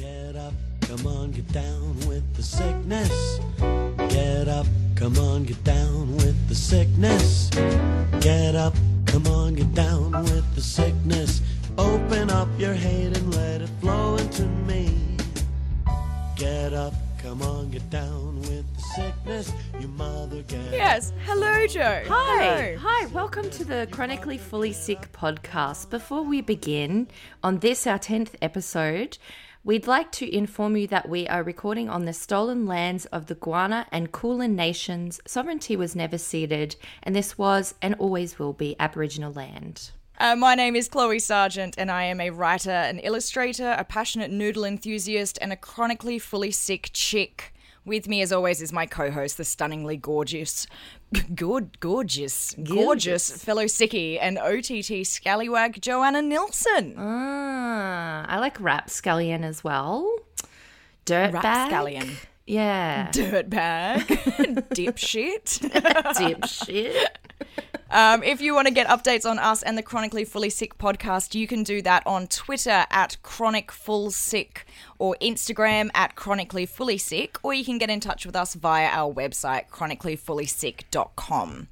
Get up, come on, get down with the sickness. Get up, come on, get down with the sickness. Get up, come on, get down with the sickness. Open up your hate and let it flow into me. Get up, come on, get down with the sickness. Your mother gets... Yes, hello Joe. Hi. Hello. Hi, welcome to the Chronically Fully Sick podcast. Before we begin, on this, our 10th episode, we'd like to inform you that we are recording on the stolen lands of the Guana and Kulin Nations. Sovereignty was never ceded, and this was and always will be Aboriginal land. My name is Chloe Sargent, and I am a writer, an illustrator, a passionate noodle enthusiast, and a chronically fully sick chick. With me, as always, is my co-host, the stunningly gorgeous fellow sickie and OTT scallywag, Joanna Nilsson. I like rap scallion as well. Dirtbag. Yeah. Dirtbag. Dipshit. Dipshit. If you want to get updates on us and the Chronically Fully Sick podcast, you can do that on Twitter at Chronic Full Sick or Instagram at Chronically Fully Sick, or you can get in touch with us via our website, chronicallyfullysick.com.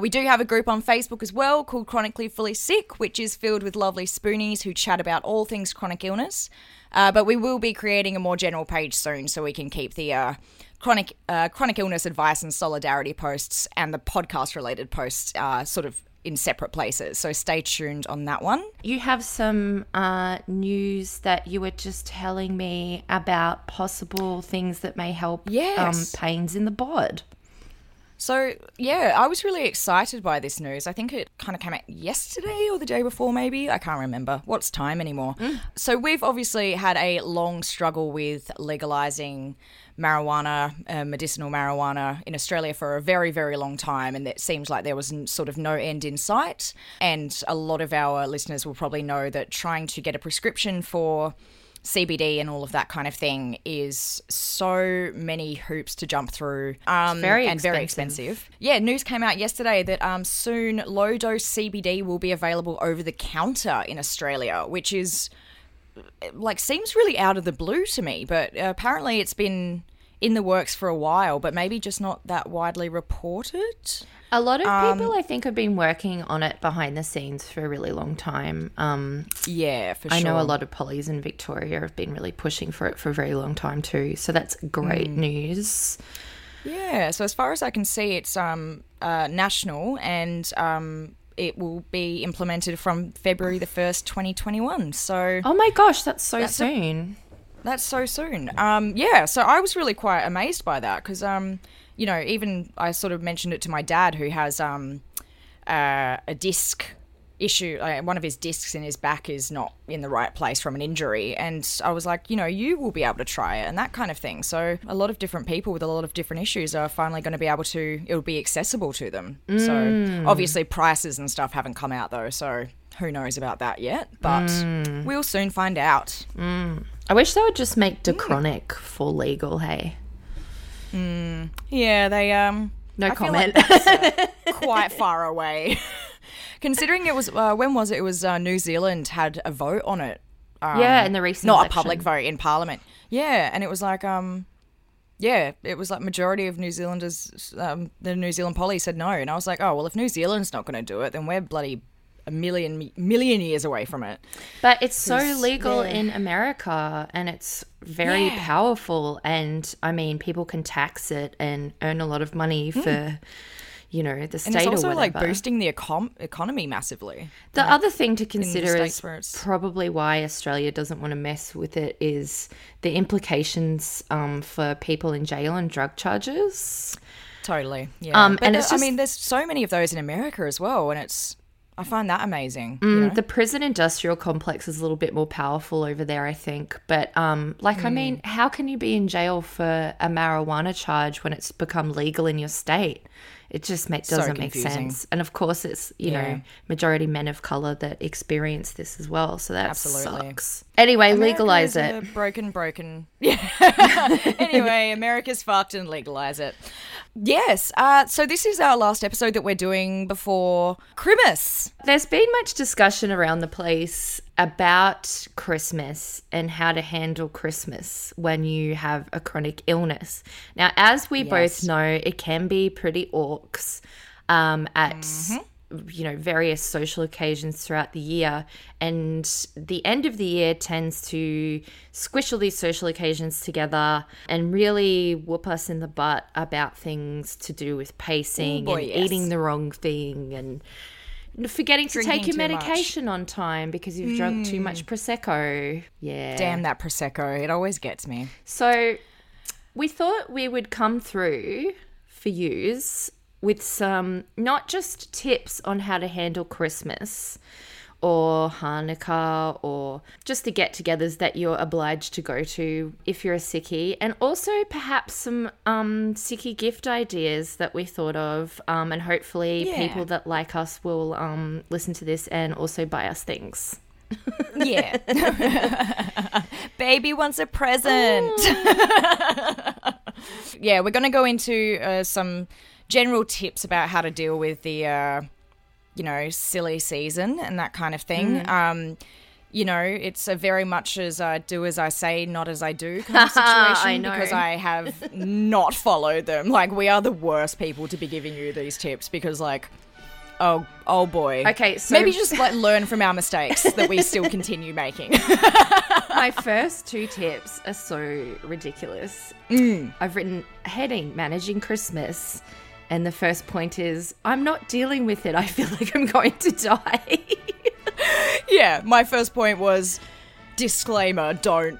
We do have a group on Facebook as well called Chronically Fully Sick, which is filled with lovely spoonies who chat about all things chronic illness. But we will be creating a more general page soon so we can keep the chronic illness advice and solidarity posts and the podcast-related posts sort of in separate places. So stay tuned on that one. You have some news that you were just telling me about, possible things that may help pains in the bod. So, yeah, I was really excited by this news. I think it kind of came out yesterday or the day before maybe. I can't remember. What's time anymore? Mm. So we've obviously had a long struggle with legalising marijuana, medicinal marijuana in Australia for a very, very long time, and it seems like there was sort of no end in sight. And a lot of our listeners will probably know that trying to get a prescription for CBD and all of that kind of thing is so many hoops to jump through, very expensive. Yeah, news came out yesterday that soon low-dose CBD will be available over the counter in Australia, which is seems really out of the blue to me, but apparently it's been in the works for a while, but maybe just not that widely reported. A lot of people, I think, have been working on it behind the scenes for a really long time. I know a lot of pollies in Victoria have been really pushing for it for a very long time too. So that's great news. Yeah. So as far as I can see, it's national, and it will be implemented from February the 1st, 2021. So oh my gosh, that's soon. That's so soon. So I was really quite amazed by that because, even I sort of mentioned it to my dad, who has a disc issue. One of his discs in his back is not in the right place from an injury. And I was like, you will be able to try it and that kind of thing. So a lot of different people with a lot of different issues are finally going to be able to, it'll be accessible to them. Mm. So obviously prices and stuff haven't come out though. So who knows about that yet, but we'll soon find out. Mm. I wish they would just make dechronic for legal, hey? Mm. Yeah, they... No comment. Quite far away. Considering it was... when was it? It was New Zealand had a vote on it. In the recent election. Not a public vote, in Parliament. Yeah, and it was like... it was like majority of New Zealanders... the New Zealand poly said no. And I was like, oh, well, if New Zealand's not going to do it, then we're bloody... a million years away from it. But it's so legal in America, and it's very powerful, and I mean people can tax it and earn a lot of money for the state or whatever. And it's also boosting the economy massively. The other thing to consider is probably why Australia doesn't want to mess with it is the implications for people in jail and drug charges. Totally, yeah. But there's so many of those in America as well, and I find that amazing. The prison industrial complex is a little bit more powerful over there, I think. But, how can you be in jail for a marijuana charge when it's become legal in your state? It just doesn't make sense. And, of course, it's, majority men of colour that experience this as well. So that sucks. Anyway, America legalise it. Broken. Yeah. Anyway, America's fucked and legalise it. Yes. So this is our last episode that we're doing before Christmas. There's been much discussion around the place about Christmas and how to handle Christmas when you have a chronic illness. Now, as we both know, it can be pretty orcs at you know, various social occasions throughout the year, and the end of the year tends to squish all these social occasions together and really whoop us in the butt about things to do with pacing eating the wrong thing and forgetting to take your medication on time because you've drunk too much Prosecco. Yeah. Damn that Prosecco. It always gets me. So we thought we would come through for yous with some not just tips on how to handle Christmas or Hanukkah or just the get-togethers that you're obliged to go to if you're a sickie, and also perhaps some sickie gift ideas that we thought of, and hopefully people that like us will listen to this and also buy us things. Yeah. Baby wants a present. Yeah, we're going to go into some general tips about how to deal with the, you know, silly season and that kind of thing. You know, it's a very much as I do as I say, not as I do kind of situation. I know. Because I have not followed them. Like, we are the worst people to be giving you these tips because, like, oh boy. Okay, so maybe just like learn from our mistakes that we still continue making. My first two tips are so ridiculous. I've written heading, managing Christmas. And the first point is, I'm not dealing with it. I feel like I'm going to die. Yeah, my first point was, disclaimer, don't.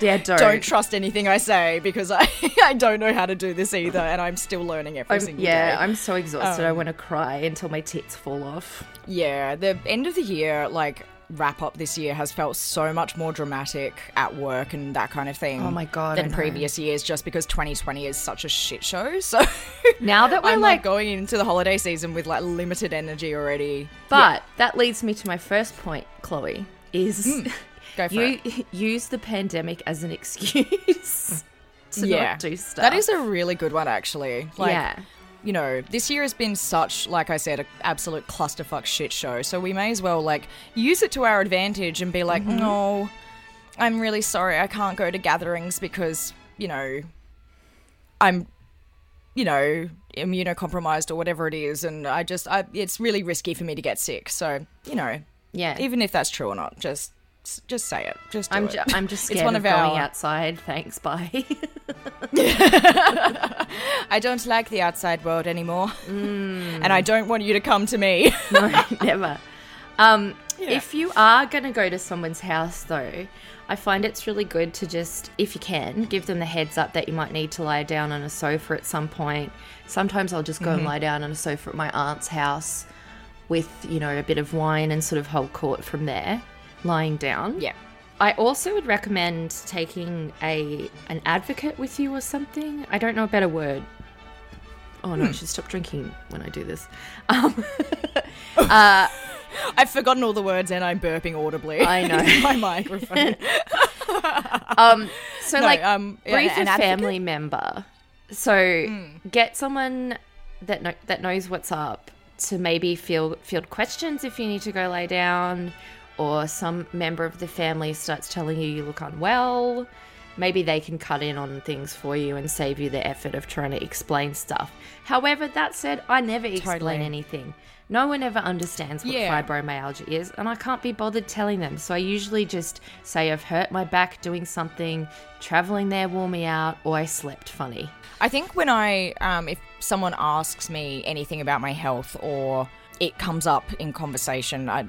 Yeah, don't. Don't trust anything I say because I don't know how to do this either, and I'm still learning every single day. Yeah, I'm so exhausted. I want to cry until my tits fall off. Yeah, the end of the year, like, wrap-up this year has felt so much more dramatic at work and that kind of thing. Oh my God. Than previous years, just because 2020 is such a shit show. So now that we're like going into the holiday season with like limited energy already. But that leads me to my first point, Chloe, is go for it. Use the pandemic as an excuse to not do stuff. That is a really good one, actually. Like, you know, this year has been such, like I said, an absolute clusterfuck shit show. So we may as well, like, use it to our advantage and be like, no, I'm really sorry I can't go to gatherings because, you know, I'm, you know, immunocompromised or whatever it is. And I it's really risky for me to get sick. So, you know, even if that's true or not, just say it. Just do it. I'm just scared of going outside. Thanks, bye. I don't like the outside world anymore. And I don't want you to come to me. No, never. If you are going to go to someone's house, though, I find it's really good to just, if you can, give them the heads up that you might need to lie down on a sofa at some point. Sometimes I'll just go and lie down on a sofa at my aunt's house with, you know, a bit of wine and sort of hold court from there. Lying down. Yeah. I also would recommend taking an advocate with you or something. I don't know a better word. Oh, no, I should stop drinking when I do this. I've forgotten all the words and I'm burping audibly. I know. My microphone. Brief a family member. So get someone that knows what's up to maybe field questions if you need to go lay down, or some member of the family starts telling you look unwell, maybe they can cut in on things for you and save you the effort of trying to explain stuff. However, that said, I never explain anything. No one ever understands what fibromyalgia is, and I can't be bothered telling them. So I usually just say I've hurt my back doing something, traveling there wore me out, or I slept funny. I think when if someone asks me anything about my health or it comes up in conversation, I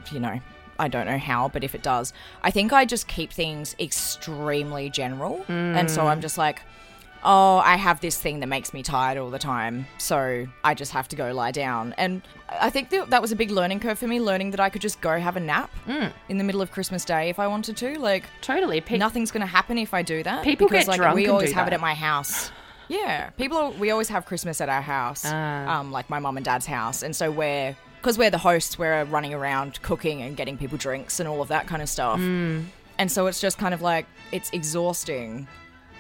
don't know how, but if it does, I think I just keep things extremely general. And so I'm just like, oh, I have this thing that makes me tired all the time, so I just have to go lie down. And I think that was a big learning curve for me, learning that I could just go have a nap in the middle of Christmas Day if I wanted to. Like, totally. Nothing's going to happen if I do that. People get drunk. We always have it at my house. Yeah. We always have Christmas at our house, like my mum and dad's house. And so because we're the hosts, we're running around cooking and getting people drinks and all of that kind of stuff. And so it's just kind of like, it's exhausting.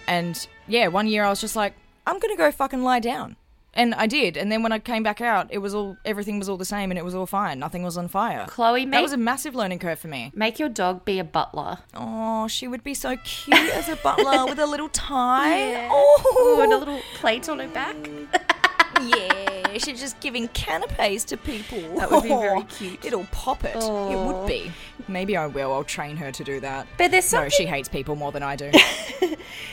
And yeah, one year I was just like, I'm going to go fucking lie down. And I did. And then when I came back out, it was all, everything was all the same and it was all fine. Nothing was on fire. Chloe, that was a massive learning curve for me. Make your dog be a butler. Oh, she would be so cute as a butler with a little tie. Yeah. Oh, ooh, and a little plate on her back. Yeah, she's just giving canapes to people. That would be very cute. It'll pop it. Oh. It would be. Maybe I will. I'll train her to do that. But there's something... No, she hates people more than I do.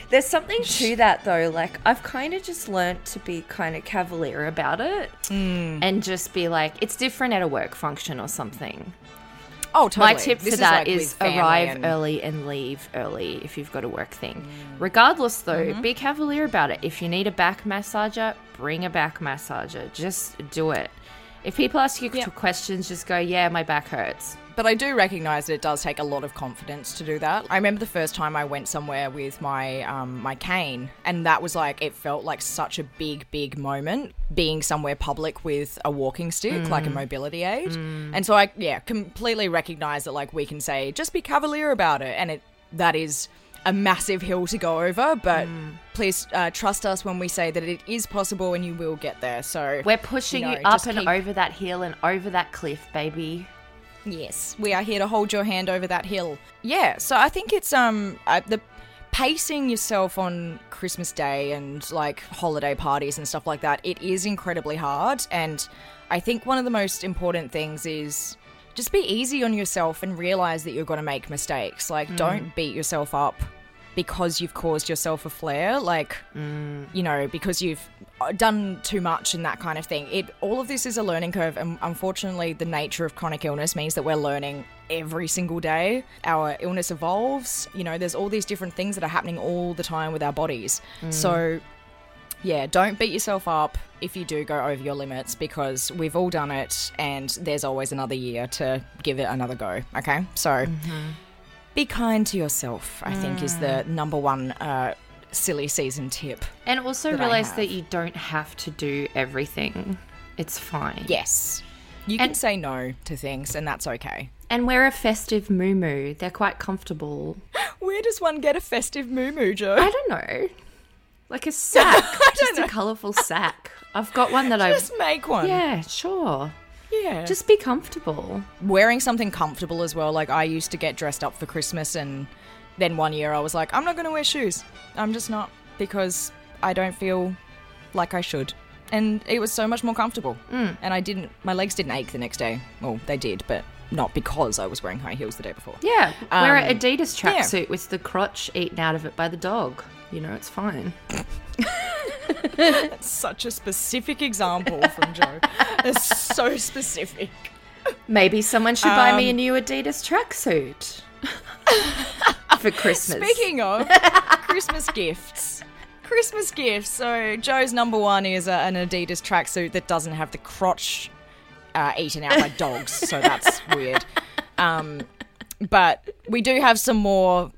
There's something to that, though. Like, I've kind of just learnt to be kind of cavalier about it and just be like, it's different at a work function or something. Oh, totally. My tip for that is arrive early and leave early if you've got a work thing. Regardless, though, be cavalier about it. If you need a back massager, bring a back massager. Just do it. If people ask you questions, just go, yeah, my back hurts. But I do recognise that it does take a lot of confidence to do that. I remember the first time I went somewhere with my my cane, and that was like, it felt like such a big, big moment being somewhere public with a walking stick, like a mobility aid. And so I, completely recognise that, like, we can say, just be cavalier about it. And that is a massive hill to go over, but please trust us when we say that it is possible and you will get there. So we're pushing you up and over that hill and over that cliff, baby. Yes, we are here to hold your hand over that hill. Yeah, so I think it's the pacing yourself on Christmas Day and like holiday parties and stuff like that, it is incredibly hard. And I think one of the most important things is just be easy on yourself and realize that you're going to make mistakes. Like, don't beat yourself up because you've caused yourself a flare, like, you know, because you've done too much and that kind of thing. All of this is a learning curve, and unfortunately the nature of chronic illness means that we're learning every single day. Our illness evolves, you know, there's all these different things that are happening all the time with our bodies. So, yeah, don't beat yourself up if you do go over your limits, because we've all done it and there's always another year to give it another go, okay? So... be kind to yourself, I think, is the number one silly season tip. And also realize that you don't have to do everything. It's fine. Yes. You can say no to things, and that's okay. And wear a festive moo-moo. They're quite comfortable. Where does one get a festive moo-moo, Jo? I don't know. Like a sack. Just a colourful sack. I've got one that I... Just make one. Yeah, sure. Yeah. Just be comfortable. Wearing something comfortable as well. Like, I used to get dressed up for Christmas, and then one year I was like, I'm not going to wear shoes. I'm just not, because I don't feel like I should. And it was so much more comfortable. And my legs didn't ache the next day. Well, they did, but not because I was wearing high heels the day before. Yeah. Wear an Adidas tracksuit with the crotch eaten out of it by the dog. You know, it's fine. That's such a specific example from Joe. It's so specific. Maybe someone should buy me a new Adidas tracksuit for Christmas. Speaking of Christmas gifts. So Joe's number one is an Adidas tracksuit that doesn't have the crotch eaten out by dogs. So that's weird. But we do have some more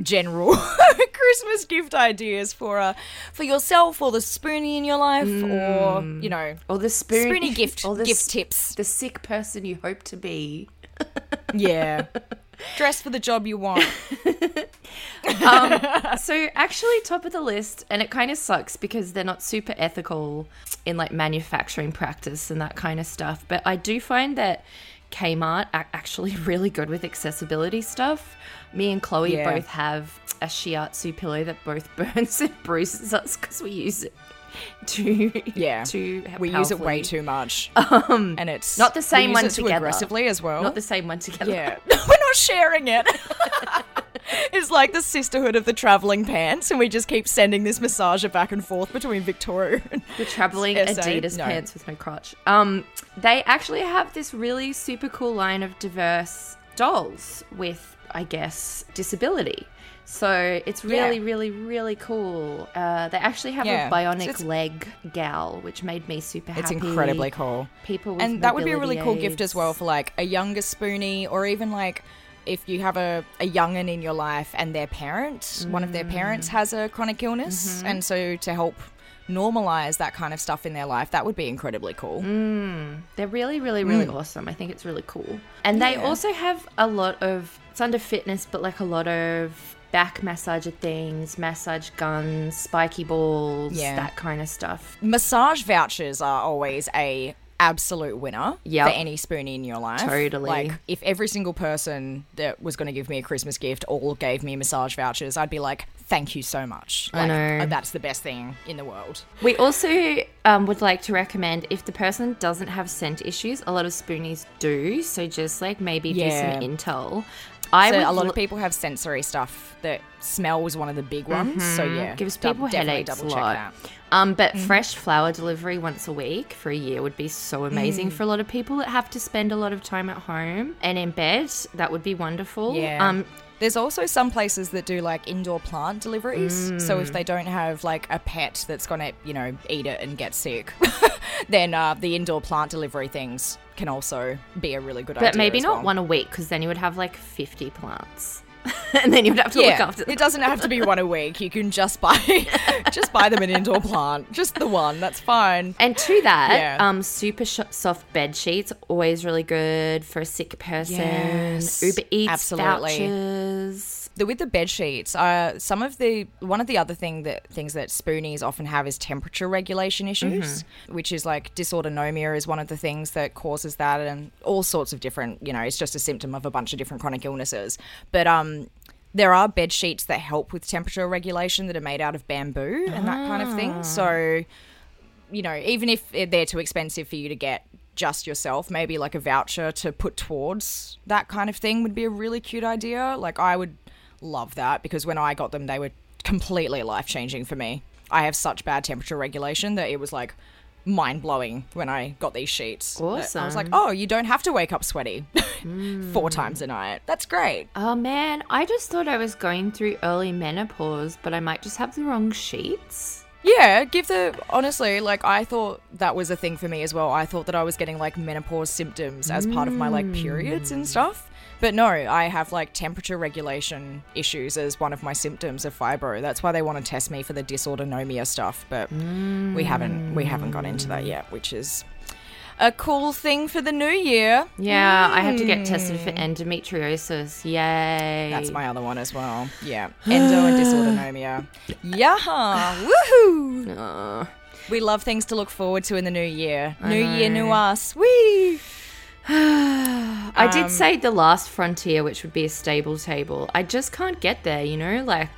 general Christmas gift ideas for yourself, or the spoonie in your life, or, you know, or the spoonie gift, or the gift tips, the sick person you hope to be. Yeah, dress for the job you want. So actually, top of the list, and it kind of sucks because they're not super ethical in like manufacturing practice and that kind of stuff, but I do find that Kmart are actually really good with accessibility stuff. Me and Chloe both have a shiatsu pillow that both burns and bruises us because we use it too powerfully. Use it way too much, and it's not the same one together. Too aggressively as well. Not the same one together. Yeah, we're not sharing it. It's like the sisterhood of the traveling pants, and we just keep sending this massager back and forth between Victoria and the traveling Adidas pants with no crotch. They actually have this really super cool line of diverse dolls with, I guess, disability. So it's really, really, really cool. They actually have a bionic leg gal, which made me super happy. It's incredibly cool. People with and that would be a really cool gift as well for like a younger spoonie, or even like if you have a young'un in your life and their parent, one of their parents has a chronic illness, and so to help normalize that kind of stuff in their life, that would be incredibly cool. They're really, really, really awesome. I think it's really cool. And they also have a lot of, it's under fitness, but like a lot of back massager things, massage guns, spiky balls, that kind of stuff. Massage vouchers are always a absolute winner for any spoonie in your life. Totally. Like, if every single person that was going to give me a Christmas gift all gave me massage vouchers, I'd be like, thank you so much. Like, I know. That's the best thing in the world. We also would like to recommend, if the person doesn't have scent issues, a lot of spoonies do, so just like maybe do some intel. A lot of people have sensory stuff that smell was one of the big ones. Mm-hmm. So yeah, gives people headaches a lot. That. But fresh flower delivery once a week for a year would be so amazing for a lot of people that have to spend a lot of time at home and in bed. That would be wonderful. Yeah. There's also some places that do, like, indoor plant deliveries. So if they don't have, like, a pet that's going to, you know, eat it and get sick, then the indoor plant delivery things can also be a really good idea. But maybe not one a week, because then you would have, like, 50 plants. And then you'd have to look after them. It doesn't have to be one a week. You can just buy them an indoor plant. Just the one. That's fine. And to that, super soft bed sheets, always really good for a sick person. Yes, Uber Eats vouchers. With the bed sheets, one of the other things that spoonies often have is temperature regulation issues, which is like dysautonomia is one of the things that causes that, and all sorts of different, you know, it's just a symptom of a bunch of different chronic illnesses. But there are bed sheets that help with temperature regulation that are made out of bamboo and that kind of thing. So, you know, even if they're too expensive for you to get just yourself, maybe like a voucher to put towards that kind of thing would be a really cute idea. Like, I would love that, because when I got them, they were completely life-changing for me. I have such bad temperature regulation that it was like mind-blowing when I got these sheets. Awesome. I was like, oh, you don't have to wake up sweaty 4 times a night. That's great. Oh man, I just thought I was going through early menopause, but I might just have the wrong sheets. Yeah, honestly, like, I thought that was a thing for me as well. I thought that I was getting like menopause symptoms as part of my like periods and stuff. But no, I have like temperature regulation issues as one of my symptoms of fibro. That's why they want to test me for the dysautonomia stuff, but we haven't got into that yet, which is a cool thing for the new year. Yeah, I have to get tested for endometriosis. Yay. That's my other one as well. Yeah, endo and dysautonomia. Yaha, woohoo. Oh. We love things to look forward to in the new year. New year, new us. Whee. I did say the last frontier, which would be a stable table. I just can't get there, you know, like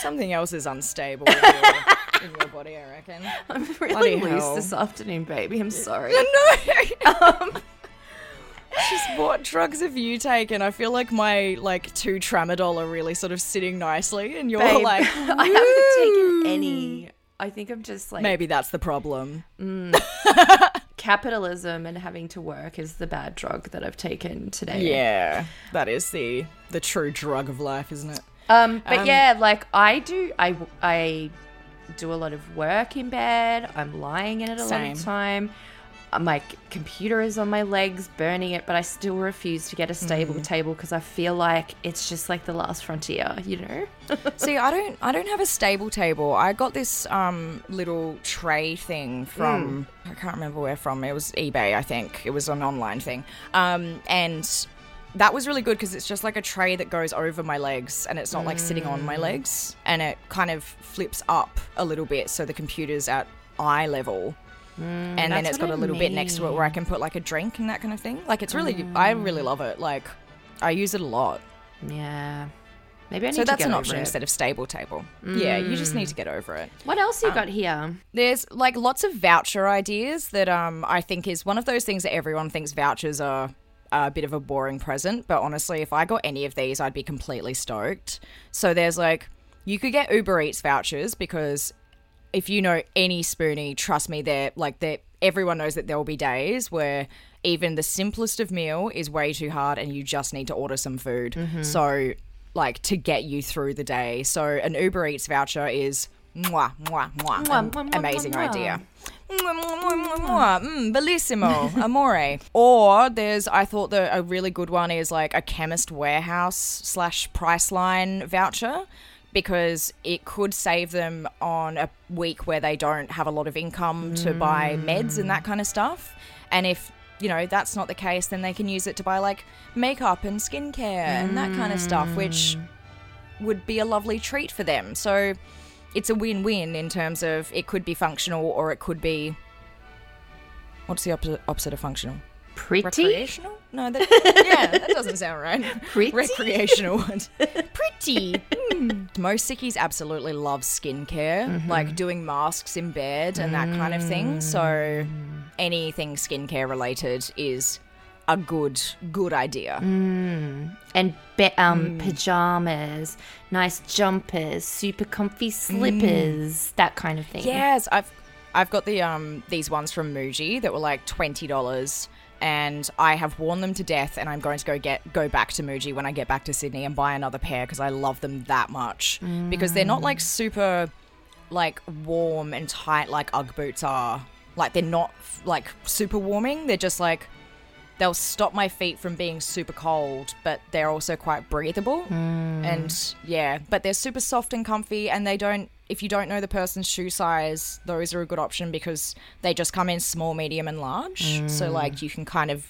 something else is unstable in your body, I reckon. I'm really loose this afternoon, baby. I'm sorry. No. Just what drugs have you taken? I feel like my like 2 tramadol are really sort of sitting nicely, and you're babe, like, woo. I haven't taken any. I think I'm just like, maybe that's the problem. Capitalism and having to work is the bad drug that I've taken today. Yeah, that is the true drug of life, isn't it? But yeah, like I do a lot of work in bed. I'm lying in it a lot of time. My computer is on my legs, burning it, but I still refuse to get a stable table because I feel like it's just like the last frontier, you know? See, I don't have a stable table. I got this little tray thing from, I can't remember where from. It was eBay, I think. It was an online thing. And that was really good because it's just like a tray that goes over my legs, and it's not like sitting on my legs, and it kind of flips up a little bit so the computer's at eye level. And then it's got a little bit next to it where I can put like a drink and that kind of thing. Like, it's really, I really love it. Like, I use it a lot. Yeah. Maybe I need to get over it. So that's an option instead of stable table. Yeah, you just need to get over it. What else you got here? There's like lots of voucher ideas that I think is one of those things that everyone thinks vouchers are a bit of a boring present. But honestly, if I got any of these, I'd be completely stoked. So there's like, you could get Uber Eats vouchers because if you know any spoonie, trust me, everyone knows that there will be days where even the simplest of meal is way too hard and you just need to order some food. So, like, to get you through the day. So an Uber Eats voucher is amazing idea. Bellissimo, amore. Or I thought that a really good one is like a Chemist Warehouse /Priceline voucher, because it could save them on a week where they don't have a lot of income to buy meds and that kind of stuff. And if, you know, that's not the case, then they can use it to buy like makeup and skincare and that kind of stuff, which would be a lovely treat for them. So it's a win-win in terms of it could be functional or it could be, what's the opposite of functional? Pretty? Recreational? No, that doesn't sound right. Pretty? Recreational. Pretty. Most sickies absolutely love skincare, like doing masks in bed and that kind of thing. So anything skincare related is a good idea. And pajamas, nice jumpers, super comfy slippers, that kind of thing. Yes, I've got the these ones from Muji that were like $20, and I have worn them to death, and I'm going to go back to Muji when I get back to Sydney and buy another pair because I love them that much. Because they're not like super like warm and tight like Ugg boots are. Like they're not like super warming. They're just like, they'll stop my feet from being super cold, but they're also quite breathable. And yeah, but they're super soft and comfy, and they don't, if you don't know the person's shoe size, those are a good option because they just come in small, medium and large. So like you can kind of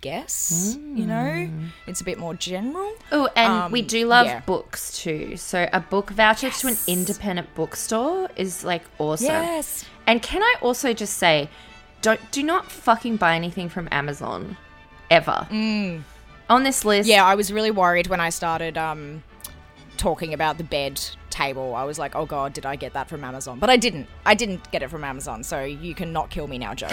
guess, you know, it's a bit more general. Oh, and we do love books too. So a book voucher to an independent bookstore is like awesome. Yes. And can I also just say, do not fucking buy anything from Amazon ever. On this list. Yeah, I was really worried when I started talking about the bed table. I was like, oh God, did I get that from Amazon? But I didn't. I didn't get it from Amazon, so you cannot kill me now, Joe.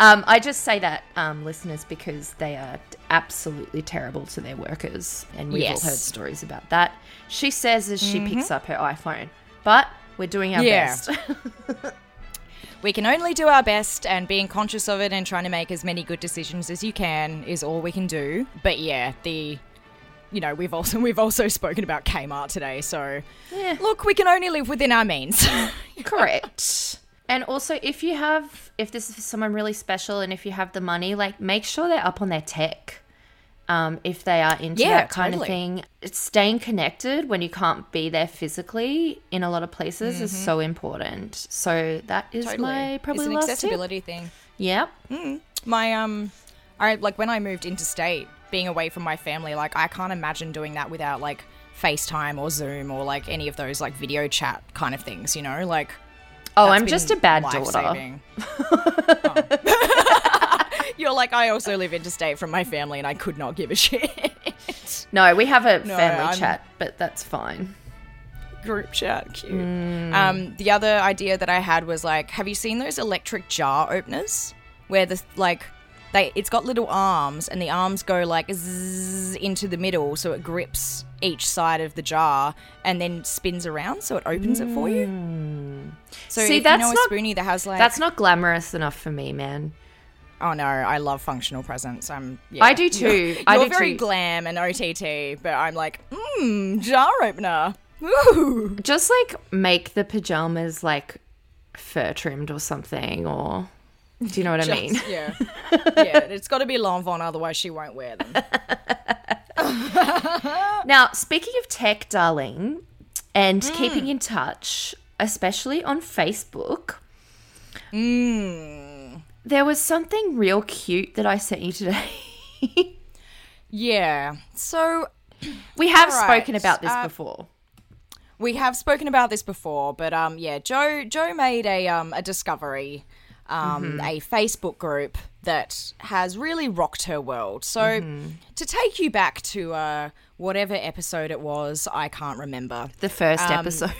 I just say that, listeners, because they are absolutely terrible to their workers, and we've all heard stories about that. She says as she picks up her iPhone, but we're doing our best. We can only do our best, and being conscious of it and trying to make as many good decisions as you can is all we can do. But yeah, you know, we've also spoken about Kmart today, so look, we can only live within our means. Correct. And also, if this is for someone really special, and if you have the money, like make sure they're up on their tech. If they are into that kind of thing, it's staying connected when you can't be there physically in a lot of places is so important. So that is my probably last tip. It's an accessibility thing. Yeah. My I like when I moved interstate, being away from my family, like I can't imagine doing that without like FaceTime or Zoom or like any of those like video chat kind of things, you know, like. Oh, I'm just a bad daughter. You're like, I also live interstate from my family and I could not give a shit. No, we have a family chat, but that's fine. Group chat, cute. The other idea that I had was like, have you seen those electric jar openers where the like it's got little arms and the arms go like zzz into the middle, so it grips each side of the jar and then spins around, so it opens it for you. So see, that's, you know, a spoonie that has like, that's not glamorous enough for me, man. Oh no, I love functional presents. I do too. You're very glam and OTT, but I'm like, jar opener. Ooh. Just like make the pajamas like fur trimmed or something, or do you know what I mean? Yeah. Yeah, it's got to be Lanvin, otherwise she won't wear them. Now, speaking of tech, darling, and keeping in touch, especially on Facebook, there was something real cute that I sent you today. Yeah. So we have spoken about this before. We have spoken about this before, but yeah, Joe made a discovery. A Facebook group that has really rocked her world. So to take you back to whatever episode it was, I can't remember. The first episode.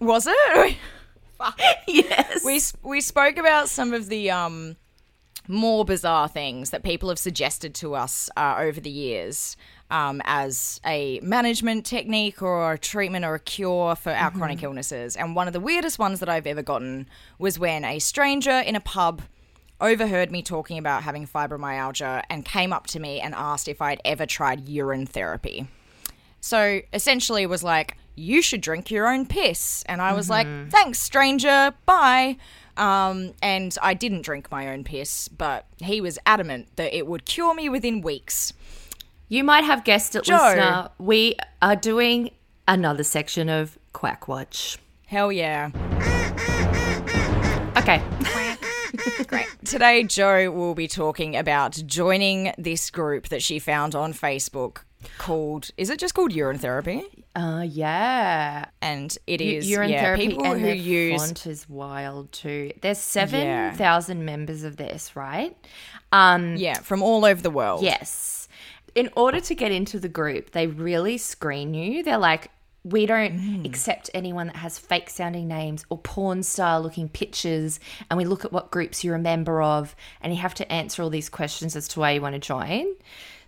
Was it? Fuck. Yes. We spoke about some of the more bizarre things that people have suggested to us over the years as a management technique or a treatment or a cure for our chronic illnesses. And one of the weirdest ones that I've ever gotten was when a stranger in a pub overheard me talking about having fibromyalgia and came up to me and asked if I'd ever tried urine therapy. So essentially it was like, you should drink your own piss. And I was like, thanks, stranger, bye. And I didn't drink my own piss, but he was adamant that it would cure me within weeks. You might have guessed it, Joe, listener. We are doing another section of Quack Watch. Hell yeah. Okay. Great. Today, Jo will be talking about joining this group that she found on Facebook called, is it just called Urine Therapy? Yeah. And it is urine therapy people and who their font is wild too. There's 7,000 members of this, right? Yeah, from all over the world. Yes. In order to get into the group, they really screen you. They're like, we don't accept anyone that has fake sounding names or porn style looking pictures, and we look at what groups you're a member of, and you have to answer all these questions as to why you want to join.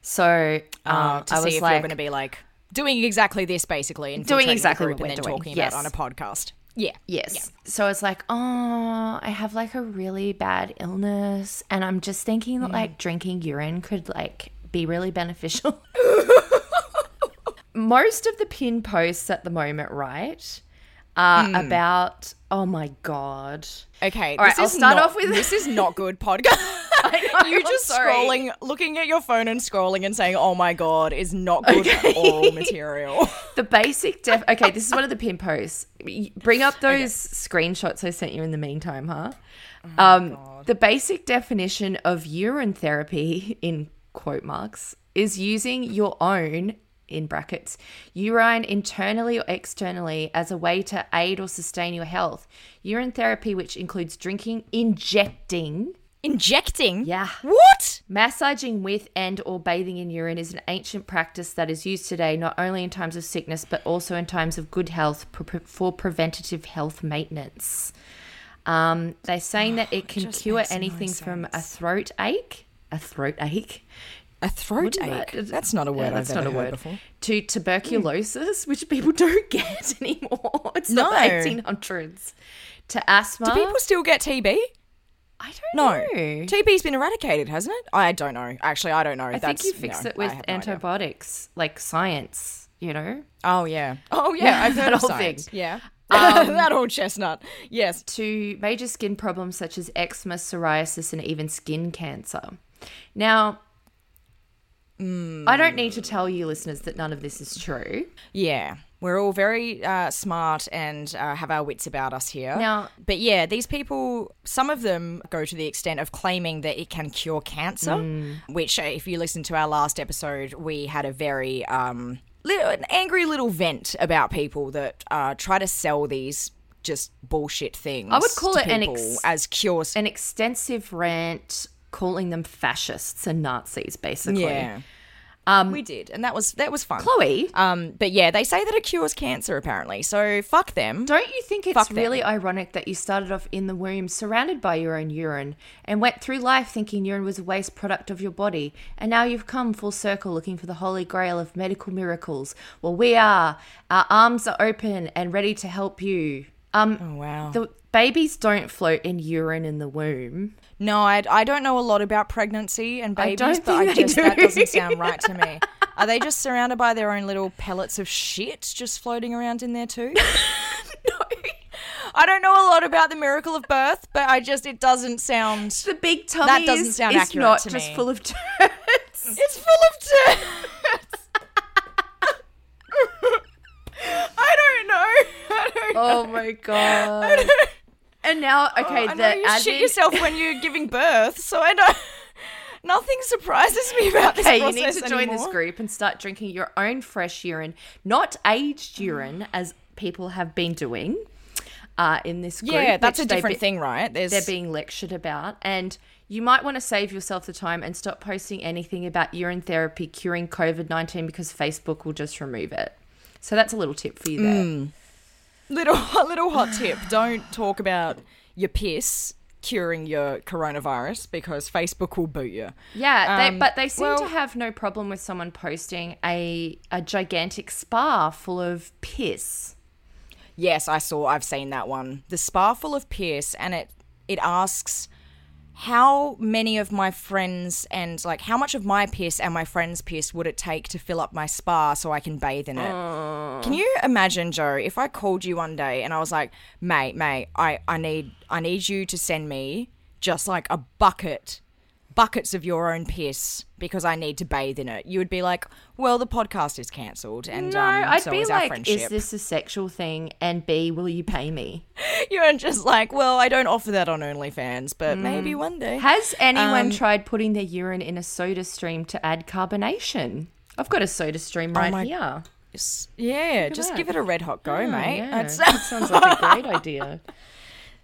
So to I see was if like, you're going to be like doing exactly this, basically, and doing exactly what we're talking about on a podcast. Yeah. Yes. Yeah. So it's like, oh, I have like a really bad illness, and I'm just thinking that like drinking urine could like be really beneficial. Most of the pin posts at the moment, right, are about, oh, my God. Okay. All right, I'll start off with – this is not good podcast. I know, I'm just scrolling, looking at your phone and scrolling and saying, oh, my God, is not good at all material. The basic – okay, this is one of the pin posts. Bring up those screenshots I sent you in the meantime, huh? Oh the basic definition of urine therapy, in quote marks, is using your own – in brackets, urine internally or externally as a way to aid or sustain your health. Urine therapy, which includes drinking, injecting? Yeah. What? Massaging with and or bathing in urine is an ancient practice that is used today not only in times of sickness but also in times of good health for preventative health maintenance. They're saying that it can cure anything from a throat ache. A throat ache? That's not a word I've never heard before. To tuberculosis, which people don't get anymore. It's not the 1800s. To asthma. Do people still get TB? I don't know. TB's been eradicated, hasn't it? I don't know. Actually, I don't know. I think you fix it with antibiotics, like science, you know? Oh, yeah. Oh, yeah. I've heard that whole thing. Yeah. That old chestnut. Yes. To major skin problems such as eczema, psoriasis, and even skin cancer. Now... I don't need to tell you, listeners, that none of this is true. Yeah. We're all very smart and have our wits about us here. Now, but yeah, these people, some of them go to the extent of claiming that it can cure cancer, which if you listen to our last episode, we had a very an angry little vent about people that try to sell these just bullshit things. I would call it an extensive rant, calling them fascists and Nazis, basically. Yeah, we did, and that was fun, Chloe. But yeah, they say that it cures cancer, apparently. So fuck them. Don't you think it's really ironic that you started off in the womb surrounded by your own urine and went through life thinking urine was a waste product of your body, and now you've come full circle looking for the holy grail of medical miracles? Well, we are. Our arms are open and ready to help you. Oh wow. The babies don't float in urine in the womb. No, I don't know a lot about pregnancy and babies, that doesn't sound right to me. Are they just surrounded by their own little pellets of shit just floating around in there too? No. I don't know a lot about the miracle of birth, but it doesn't sound... The big tummy is accurate not to just me. Full of turds. It's full of turds. I don't know. Oh, my God. And now, okay, you shit yourself when you're giving birth, so I don't. Nothing surprises me about this process anymore. Okay, you need to join this group and start drinking your own fresh urine, not aged urine, as people have been doing in this group. Yeah, that's a different thing, right? They're being lectured about, and you might want to save yourself the time and stop posting anything about urine therapy curing COVID-19 because Facebook will just remove it. So that's a little tip for you there. Little hot tip. Don't talk about your piss curing your coronavirus because Facebook will boot you. Yeah, but they seem to have no problem with someone posting a gigantic spa full of piss. Yes, I've seen that one. The spa full of piss, and it asks how many of my friends and like how much of my piss and my friend's piss would it take to fill up my spa so I can bathe in it? Can you imagine, Jo, if I called you one day and I was like, mate, I need you to send me just like a bucket buckets of your own piss because I need to bathe in it, you would be like, well, the podcast is cancelled and no, I'd so be is like, our friendship. Is this a sexual thing? And B, will you pay me? You're just like, well, I don't offer that on OnlyFans, but maybe one day. Has anyone tried putting their urine in a soda stream to add carbonation? I've got a soda stream right here. Yeah, just give it a red hot go, mate. Yeah. That sounds like a great idea.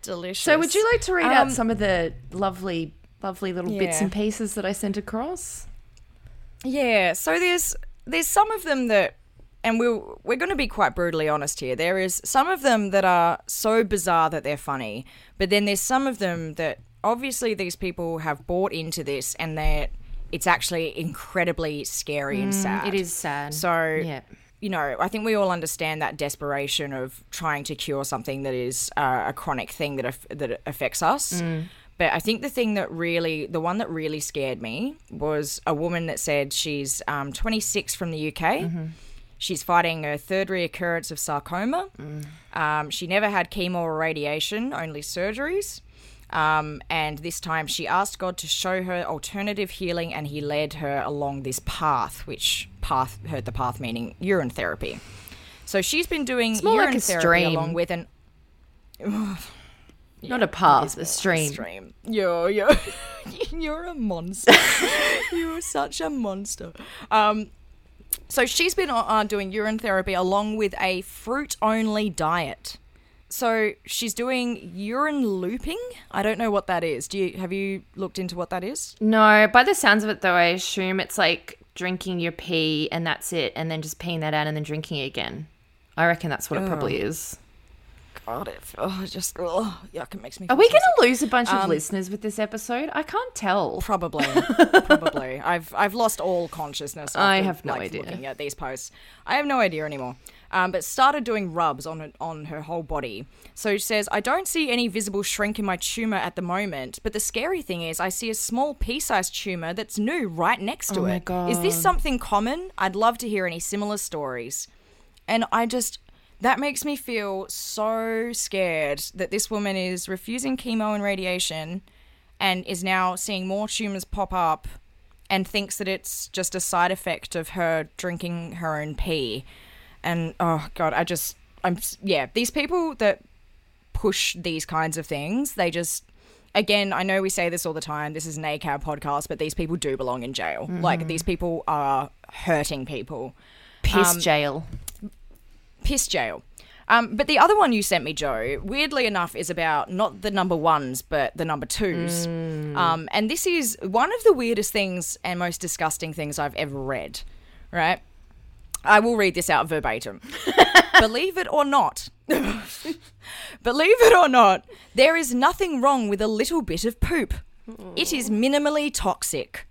Delicious. So would you like to read out some of the lovely little bits and pieces that I sent across? Yeah, so there's some of them that, and we're going to be quite brutally honest here, there is some of them that are so bizarre that they're funny, but then there's some of them that obviously these people have bought into this and that it's actually incredibly scary and sad. It is sad. So, you know, I think we all understand that desperation of trying to cure something that is a chronic thing that affects us. But I think the one that really scared me was a woman that said she's 26 from the UK. Mm-hmm. She's fighting her third reoccurrence of sarcoma. She never had chemo or radiation, only surgeries. And this time she asked God to show her alternative healing, and he led her along this path, meaning urine therapy. So she's been doing therapy along with an... Not a path, a stream. You're a monster. You're such a monster. So she's been doing urine therapy along with a fruit-only diet. So she's doing urine looping. I don't know what that is. Have you looked into what that is? No. By the sounds of it, though, I assume it's like drinking your pee and that's it, and then just peeing that out and then drinking it again. I reckon that's what it probably is. God, yuck, it makes me... Are we going to lose a bunch of listeners with this episode? I can't tell. Probably. I've lost all consciousness. I have no idea. Looking at these posts, I have no idea anymore. But started doing rubs on her whole body. So she says, I don't see any visible shrink in my tumour at the moment, but the scary thing is I see a small pea-sized tumour that's new right next to it. My God. Is this something common? I'd love to hear any similar stories. And I just... That makes me feel so scared that this woman is refusing chemo and radiation and is now seeing more tumours pop up and thinks that it's just a side effect of her drinking her own pee. And, oh, God, these people that push these kinds of things, they just... Again, I know we say this all the time. This is an ACAB podcast, but these people do belong in jail. Mm-hmm. Like, these people are hurting people. Piss jail. Piss jail. But the other one you sent me, Joe, weirdly enough, is about not the number ones but the number twos. And this is one of the weirdest things and most disgusting things I've ever read, right? I will read this out verbatim. Believe it or not, there is nothing wrong with a little bit of poop. It is minimally toxic. ...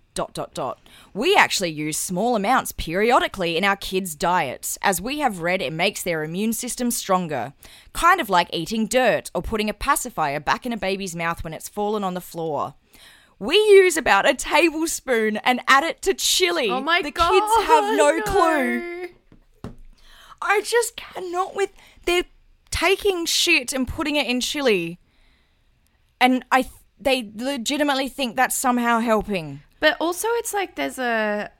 We actually use small amounts periodically in our kids' diets. As we have read, it makes their immune system stronger. Kind of like eating dirt or putting a pacifier back in a baby's mouth when it's fallen on the floor. We use about a tablespoon and add it to chili. Oh my God. The kids have no clue. I just cannot with... They're taking shit and putting it in chili. And they legitimately think that's somehow helping. But also it's like there's a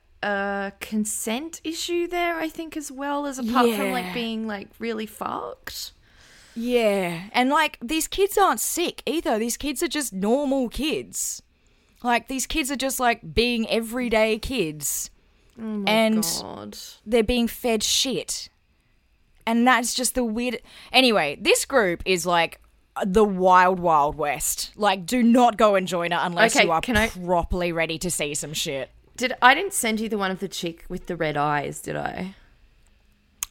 consent issue there, I think, as well, as apart from like being like really fucked. Yeah. And like these kids aren't sick either. These kids are just normal kids. Like these kids are just like being everyday kids. Oh my God. They're being fed shit. And that's just the weird... Anyway, this group is like... the wild, wild west. Like, do not go and join her unless you are properly ready to see some shit. I didn't send you the one of the chick with the red eyes, did I?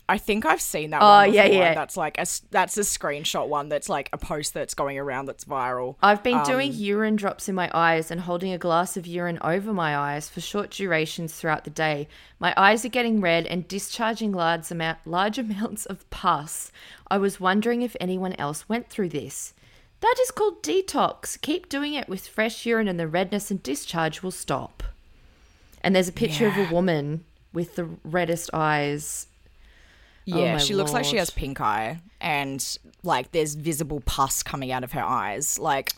I think I've seen that one. Oh, yeah. That's a screenshot one that's like a post that's going around that's viral. I've been doing urine drops in my eyes and holding a glass of urine over my eyes for short durations throughout the day. My eyes are getting red and discharging large amounts of pus. I was wondering if anyone else went through this. That is called detox. Keep doing it with fresh urine and the redness and discharge will stop. And there's a picture of a woman with the reddest eyes. Yeah, she looks like she has pink eye and, like, there's visible pus coming out of her eyes. Like,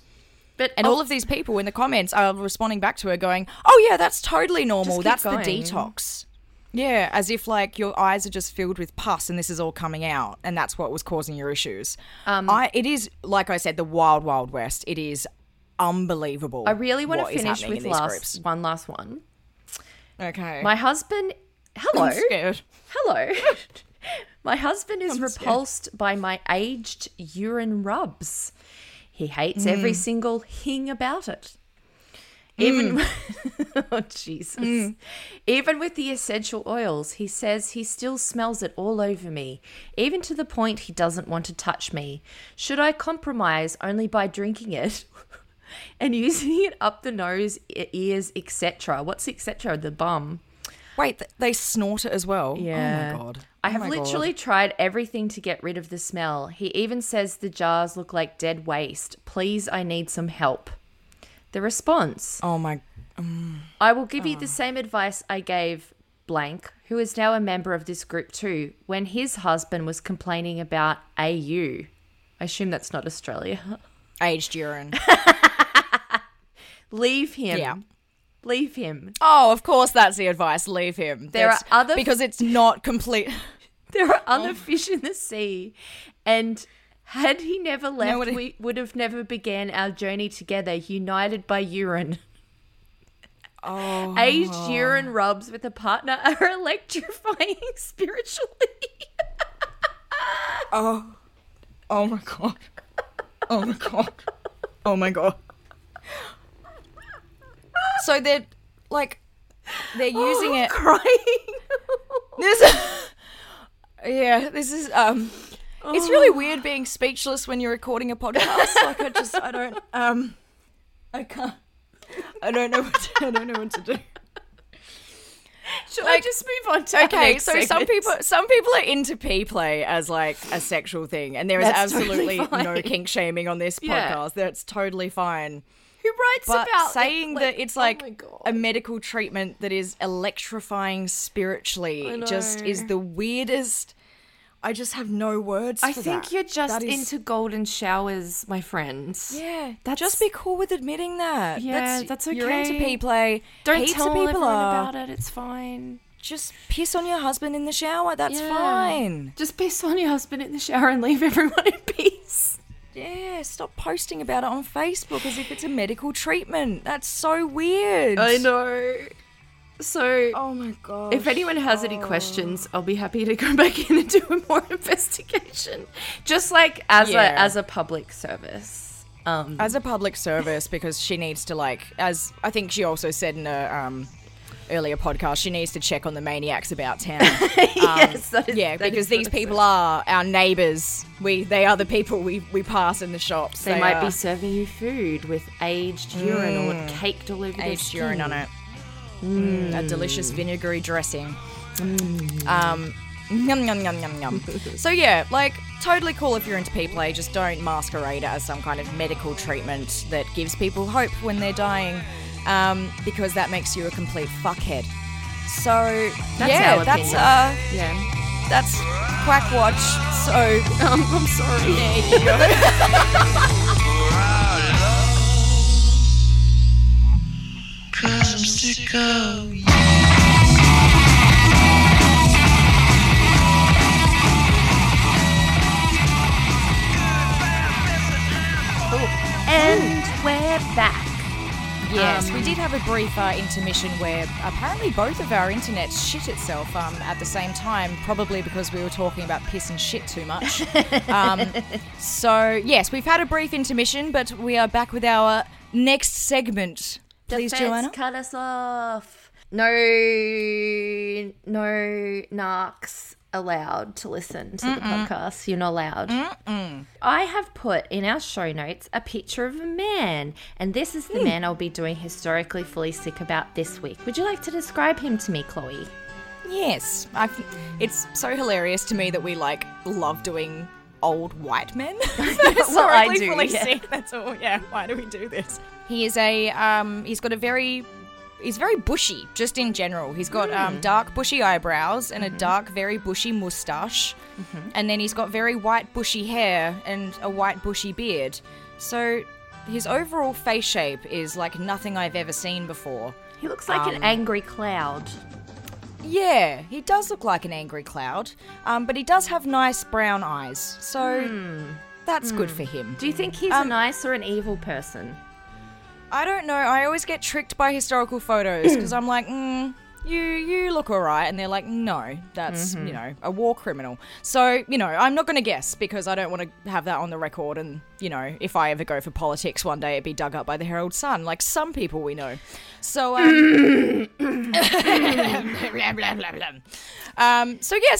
But and all of these people in the comments are responding back to her going, oh, yeah, that's totally normal. That's going. The detox. Yeah, as if, like, your eyes are just filled with pus and this is all coming out and that's what was causing your issues. It is, like I said, the wild, wild west. It is unbelievable. I really want to finish with one last one. Okay. My husband... Hello. I'm scared. Hello. My husband is repulsed by my aged urine rubs. He hates every single thing about it. Oh, Jesus. Even with the essential oils, he says he still smells it all over me, even to the point he doesn't want to touch me. Should I compromise only by drinking it and using it up the nose, ears, etc.? What's etc.? The bum. Wait, they snort it as well? Yeah. Oh, my God. I have literally tried everything to get rid of the smell. He even says the jars look like dead waste. Please, I need some help. The response. Oh, my. I will give you the same advice I gave blank, who is now a member of this group too, when his husband was complaining about AU. I assume that's not Australia. Aged urine. Leave him. Yeah. Leave him. Oh, of course that's the advice. Leave him. Because it's not complete. There are other fish in the sea, and had he never left, we would have never began our journey together, united by urine. Oh. Aged urine rubs with a partner are electrifying spiritually. Oh my God. Oh my God. Oh my God. So they're like, they're using it. Crying. This is. It's really weird being speechless when you're recording a podcast. Like I don't know what to do. Should I just move on to next segment? Some people are into pee play as like a sexual thing, and there is absolutely no kink shaming on this podcast. That's totally fine. Who writes about saying that it's like a medical treatment that is electrifying spiritually just is the weirdest. I just have no words for that. I think you're just into golden showers, my friends. Yeah. Just be cool with admitting that. Yeah, that's okay. You're into pee play. Don't tell everyone about it. It's fine. Just piss on your husband in the shower. That's fine. Just piss on your husband in the shower and leave everyone in peace. Yeah, stop posting about it on Facebook as if it's a medical treatment. That's so weird. I know. So, oh my God. If anyone has any questions, I'll be happy to go back in and do a more investigation. Just like as a public service. As a public service, because she needs to, like, as I think she also said in a earlier podcast, she needs to check on the maniacs about town. Because these people are our neighbours. They are the people we pass in the shops. They might be serving you food with aged urine or caked all over their skin. Aged urine on it. A delicious vinegary dressing. Yum, yum, yum, yum, yum. So yeah, like, totally cool if you're into pee play. Just don't masquerade it as some kind of medical treatment that gives people hope when they're dying. Because that makes you a complete fuckhead. So that's Quack Watch. So I'm sorry. And we're back. Yes, we did have a brief intermission where apparently both of our internet shit itself at the same time, probably because we were talking about piss and shit too much. So, yes, we've had a brief intermission, but we are back with our next segment. Please, Joanna. Cut us off. No narcs allowed to listen to the podcast. You're not allowed. I have put in our show notes a picture of a man, and this is the man I'll be doing Historically Fully Sick about this week. Would you like to describe him to me, Chloe? Yes. It's so hilarious to me that we like love doing old white men. Well, I do. Fully sick. That's all. Yeah. Why do we do this? He is He's very bushy, just in general. He's got dark, bushy eyebrows and a dark, very bushy moustache. And then he's got very white, bushy hair and a white, bushy beard. So His overall face shape is like nothing I've ever seen before. He looks like an angry cloud. Yeah, he does look like an angry cloud, but he does have nice brown eyes, so that's good for him. Do you think he's a nice or an evil person? I don't know. I always get tricked by historical photos because I'm like, you look all right. And they're like, no, that's, a war criminal. So, I'm not going to guess because I don't want to have that on the record. And, if I ever go for politics one day, it'd be dug up by the Herald Sun, like some people we know. So, so yes,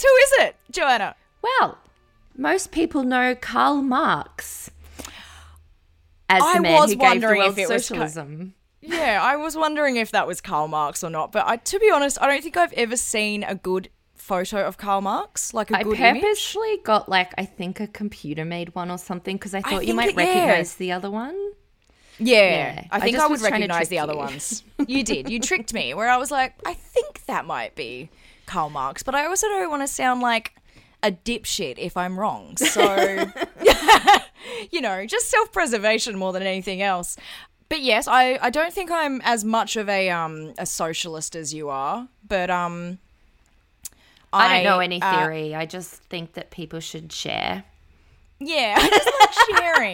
who is it, Joanna? Well, most people know Karl Marx as the man who gave the world socialism. Yeah, I was wondering if that was Karl Marx or not. But to be honest, I don't think I've ever seen a good photo of Karl Marx, like a good image. I purposely got, I think a computer-made one or something because I thought you might recognize the other one. Yeah, I think I would recognize the other ones. You did. You tricked me where I was like, I think that might be Karl Marx. But I also don't want to sound like a dipshit if I'm wrong. So, just self-preservation more than anything else. But yes, I don't think I'm as much of a socialist as you are, but I don't know any theory. I just think that people should share. Yeah, I just like sharing.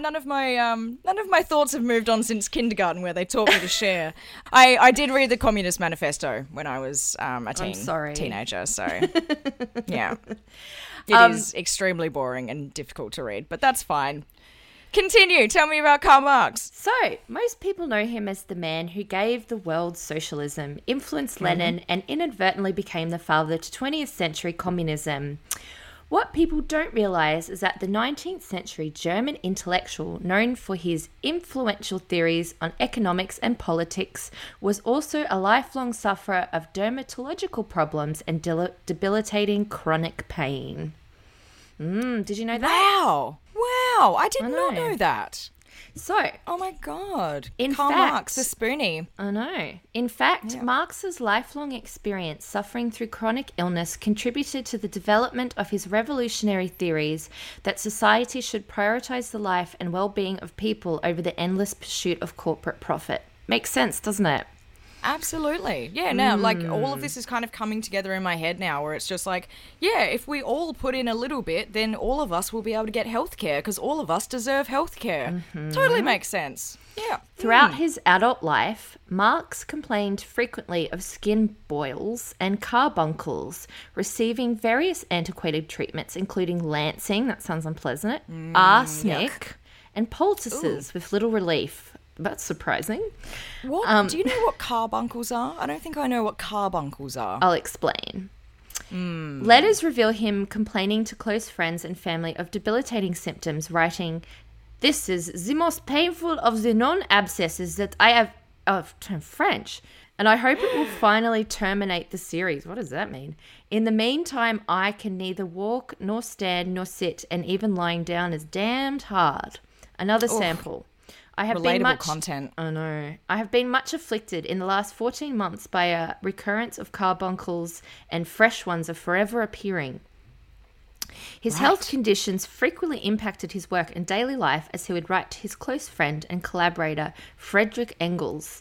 None of my thoughts have moved on since kindergarten where they taught me to share. I did read the Communist Manifesto when I was teenager, so yeah. It is extremely boring and difficult to read, but that's fine. Continue. Tell me about Karl Marx. So, most people know him as the man who gave the world socialism, influenced Lenin, and inadvertently became the father to 20th century communism. What people don't realise is that the 19th century German intellectual, known for his influential theories on economics and politics, was also a lifelong sufferer of dermatological problems and debilitating chronic pain. Did you know that? Wow, I did not know that. So, oh my God, Karl Marx, the spoonie. I know. In fact, Marx's lifelong experience suffering through chronic illness contributed to the development of his revolutionary theories that society should prioritize the life and well-being of people over the endless pursuit of corporate profit. Makes sense, doesn't it? Absolutely. Yeah, now, all of this is kind of coming together in my head now where it's just like, yeah, if we all put in a little bit, then all of us will be able to get healthcare because all of us deserve healthcare. Totally makes sense. Yeah. Throughout his adult life, Marx complained frequently of skin boils and carbuncles, receiving various antiquated treatments, including lancing, that sounds unpleasant, arsenic, and poultices with little relief. That's surprising. What? Do you know what carbuncles are? I don't think I know what carbuncles are. I'll explain. Letters reveal him complaining to close friends and family of debilitating symptoms, writing, "This is the most painful of the non-abscesses that I have French, and I hope it will finally terminate the series." What does that mean? "In the meantime, I can neither walk nor stand nor sit, and even lying down is damned hard." Another sample. I have been much content. I know. "I have been much afflicted in the last 14 months by a recurrence of carbuncles, and fresh ones are forever appearing." His health conditions frequently impacted his work and daily life, as he would write to his close friend and collaborator Frederick Engels.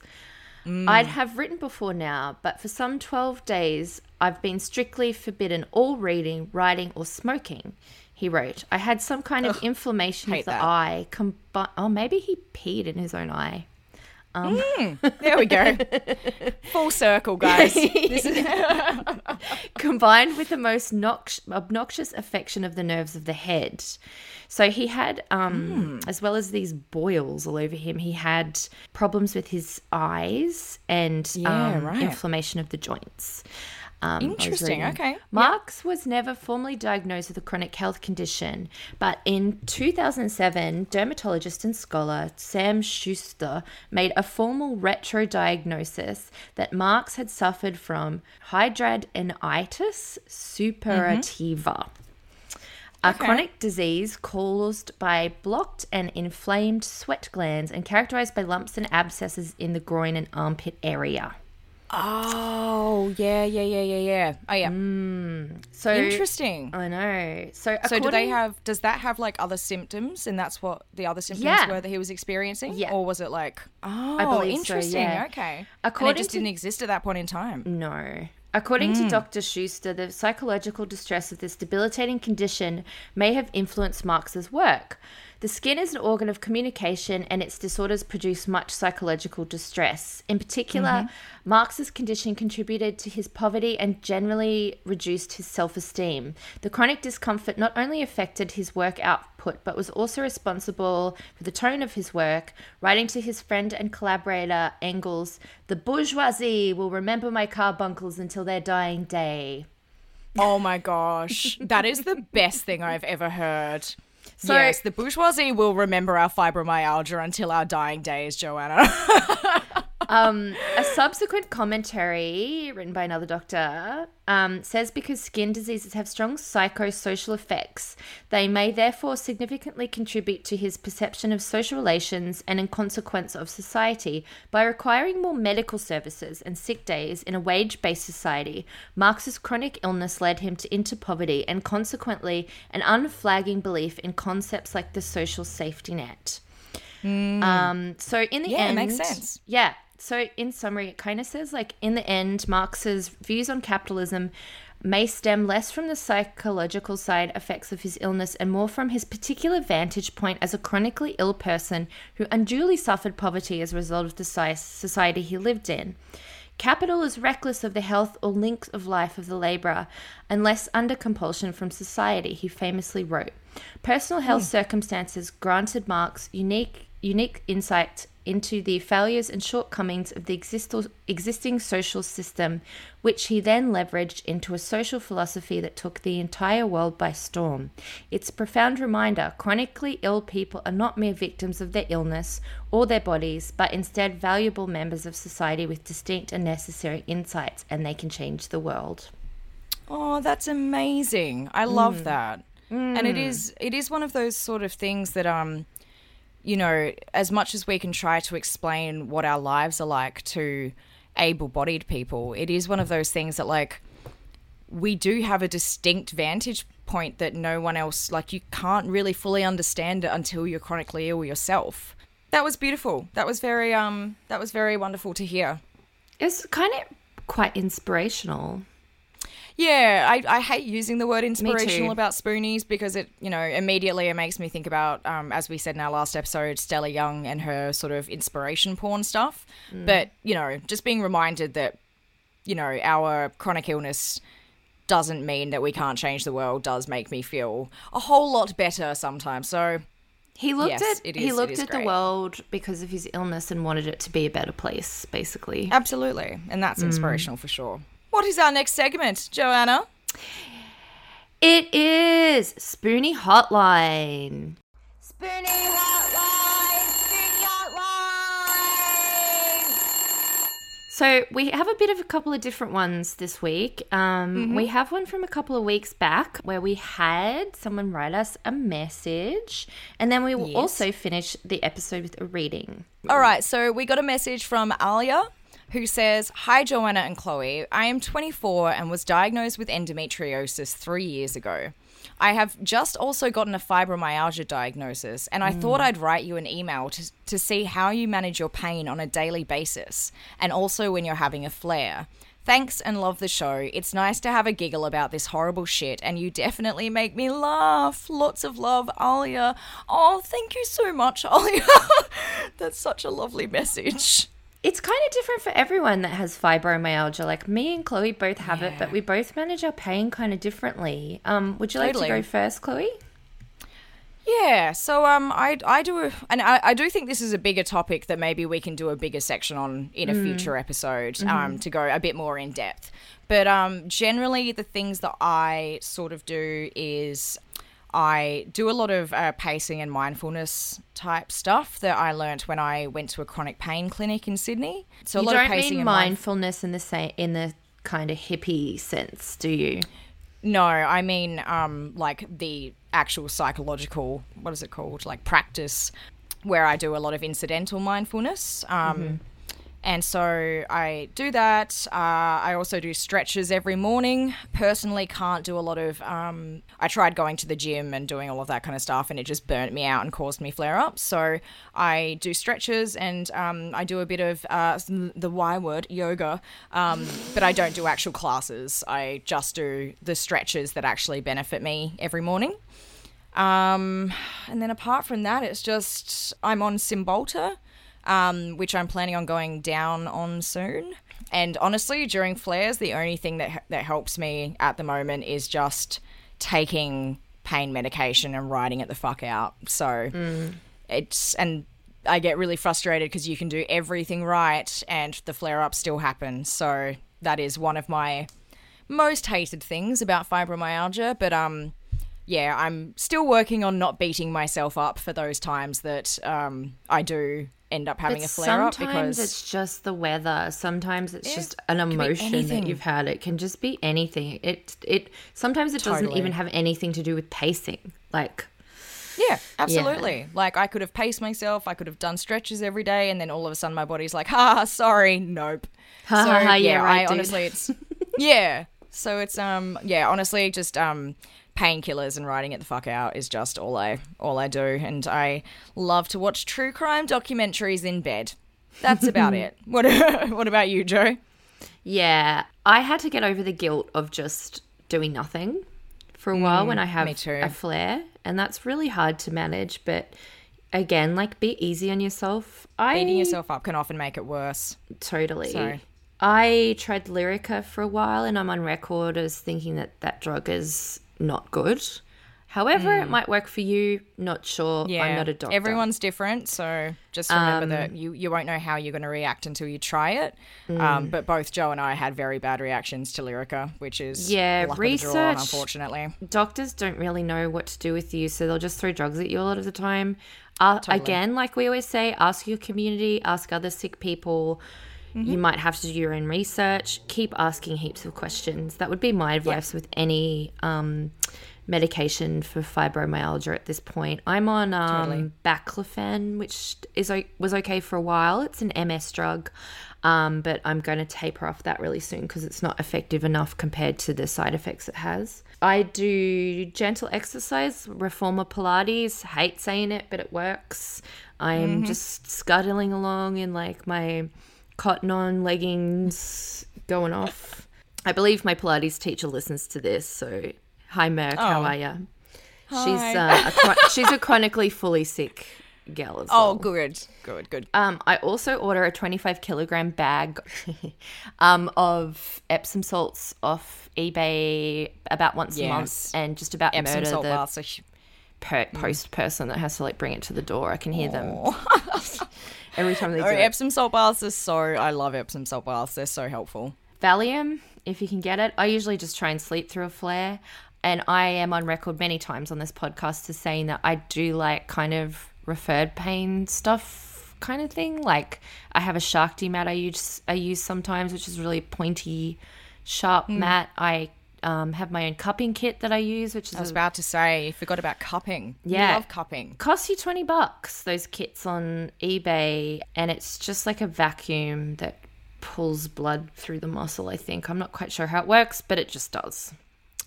"I'd have written before now, but for some 12 days I've been strictly forbidden all reading, writing, or smoking," he wrote. "I had some kind of inflammation of the eye. Maybe he peed in his own eye. There we go. Full circle, guys. Combined with the most obnoxious affection of the nerves of the head." So he had, as well as these boils all over him, he had problems with his eyes and inflammation of the joints. Interesting, okay. Marx was never formally diagnosed with a chronic health condition, but in 2007, dermatologist and scholar Sam Schuster made a formal retro-diagnosis that Marx had suffered from hidradenitis suppurativa, a chronic disease caused by blocked and inflamed sweat glands and characterized by lumps and abscesses in the groin and armpit area. Oh, yeah. Oh, yeah. Mm. So interesting. I know. So does that have like other symptoms, and that's what the other symptoms were that he was experiencing? Yeah. Or was it like, I believe interesting. So, yeah. Okay. And it just didn't exist at that point in time. No. According to Dr. Schuster, the psychological distress of this debilitating condition may have influenced Marx's work. The skin is an organ of communication, and its disorders produce much psychological distress. In particular, Marx's condition contributed to his poverty and generally reduced his self-esteem. The chronic discomfort not only affected his work output, but was also responsible for the tone of his work. Writing to his friend and collaborator Engels, "The bourgeoisie will remember my carbuncles until their dying day." Oh my gosh. That is the best thing I've ever heard. So, yes, the bourgeoisie will remember our fibromyalgia until our dying days, Joanna. A subsequent commentary written by another doctor says because skin diseases have strong psychosocial effects, they may therefore significantly contribute to his perception of social relations and in consequence of society. By requiring more medical services and sick days in a wage-based society, Marx's chronic illness led him to into poverty and consequently an unflagging belief in concepts like the social safety net. So in the end, it makes sense. Yeah. So in summary, it kind of says like in the end, Marx's views on capitalism may stem less from the psychological side effects of his illness and more from his particular vantage point as a chronically ill person who unduly suffered poverty as a result of the society he lived in. Capital is reckless of the health or length of life of the labourer, unless under compulsion from society, he famously wrote. Personal health circumstances granted Marx unique insight into the failures and shortcomings of the existing social system, which he then leveraged into a social philosophy that took the entire world by storm. It's a profound reminder, chronically ill people are not mere victims of their illness or their bodies, but instead valuable members of society with distinct and necessary insights, and they can change the world. Oh, that's amazing. I love that. And it is one of those sort of things that you know, as much as we can try to explain what our lives are like to able-bodied people, it is one of those things that, like, we do have a distinct vantage point that no one else, like, you can't really fully understand it until you're chronically ill yourself. That was beautiful. That was very wonderful to hear. It's kind of quite inspirational. Yeah, I hate using the word inspirational about Spoonies because it, you know, immediately it makes me think about, as we said in our last episode, Stella Young and her sort of inspiration porn stuff. But, you know, just being reminded that, you know, our chronic illness doesn't mean that we can't change the world does make me feel a whole lot better sometimes. So He looked at the world because of his illness and wanted it to be a better place, basically. Absolutely. And that's inspirational for sure. What is our next segment, Joanna? It is Spoonie Hotline. Spoonie Hotline! Spoonie Hotline! So we have a bit of a couple of different ones this week. We have one from a couple of weeks back where we had someone write us a message, and then we will also finish the episode with a reading. All right, so we got a message from Alia, who says, "Hi, Joanna and Chloe. I am 24 and was diagnosed with endometriosis 3 years ago. I have just also gotten a fibromyalgia diagnosis, and I thought I'd write you an email to see how you manage your pain on a daily basis and also when you're having a flare. Thanks and love the show. It's nice to have a giggle about this horrible shit, and you definitely make me laugh. Lots of love, Alia." Oh, thank you so much, Alia. That's such a lovely message. It's kind of different for everyone that has fibromyalgia. Like, me and Chloe both have it, but we both manage our pain kind of differently. Would you like to go first, Chloe? Yeah. So I do think this is a bigger topic that maybe we can do a bigger section on in a future episode to go a bit more in depth. But generally the things that I sort of do is I do a lot of pacing and mindfulness type stuff that I learnt when I went to a chronic pain clinic in Sydney. So you a lot of pacing and mindfulness in the kind of hippie sense, do you? No, I mean like the actual psychological, what is it called? Like practice, where I do a lot of incidental mindfulness. And so I do that. I also do stretches every morning. Personally, can't do a lot of I tried going to the gym and doing all of that kind of stuff, and it just burnt me out and caused me flare-ups. So I do stretches, and I do a bit of the Y word, yoga, but I don't do actual classes. I just do the stretches that actually benefit me every morning. And then apart from that, it's just I'm on Cymbalta, which I'm planning on going down on soon. And honestly, during flares, the only thing that helps me at the moment is just taking pain medication and riding it the fuck out. So it's – and I get really frustrated because you can do everything right and the flare-ups still happen. So that is one of my most hated things about fibromyalgia, but yeah, I'm still working on not beating myself up for those times that I do end up having a flare-up. Sometimes it's just the weather. Sometimes it's just an emotion that you've had. It can just be anything. It sometimes it doesn't even have anything to do with pacing. Like, yeah, absolutely. Yeah. Like, I could have paced myself. I could have done stretches every day, and then all of a sudden my body's like, ha, sorry, nope. Ha, so, ha, yeah, right, dude. Honestly, it's yeah. So it's yeah, honestly, just painkillers and riding it the fuck out is just all I do, and I love to watch true crime documentaries in bed. That's about it. What about you, Jo? Yeah, I had to get over the guilt of just doing nothing for a while when I have a flare, and that's really hard to manage. But again, like, be easy on yourself. Beating yourself up can often make it worse. Totally. So I tried Lyrica for a while, and I'm on record as thinking that drug is not good. However, it might work for you. Not sure. Yeah. I'm not a doctor. Everyone's different, so just remember that you won't know how you're going to react until you try it. But both Joe and I had very bad reactions to Lyrica, which is luck research. Of the draw, unfortunately, doctors don't really know what to do with you, so they'll just throw drugs at you a lot of the time. Totally. Again, like we always say, ask your community, ask other sick people. You might have to do your own research. Keep asking heaps of questions. That would be my advice with any medication for fibromyalgia at this point. I'm on Baclofen, which was okay for a while. It's an MS drug, but I'm going to taper off that really soon because it's not effective enough compared to the side effects it has. I do gentle exercise, Reforma Pilates. Hate saying it, but it works. I'm just scuttling along in like my cotton on leggings going off. I believe my Pilates teacher listens to this, so hi Merc, how are ya? Hi. She's a chronically fully sick gal as well. Oh, good. I also order a 25 kilogram bag of Epsom salts off eBay about once a month, and just about Epsom murder the post person that has to like bring it to the door. I can hear them. Every time they do it. Epsom salt baths are I love Epsom salt baths. They're so helpful. Valium, if you can get it. I usually just try and sleep through a flare. And I am on record many times on this podcast to saying that I do like kind of referred pain stuff kind of thing. Like, I have a Shakti mat I use sometimes, which is really pointy, sharp mat. I have my own cupping kit that I use, which is about to say, you forgot about cupping. Yeah. I love cupping. Costs you $20, those kits on eBay, and it's just like a vacuum that pulls blood through the muscle, I think. I'm not quite sure how it works, but it just does.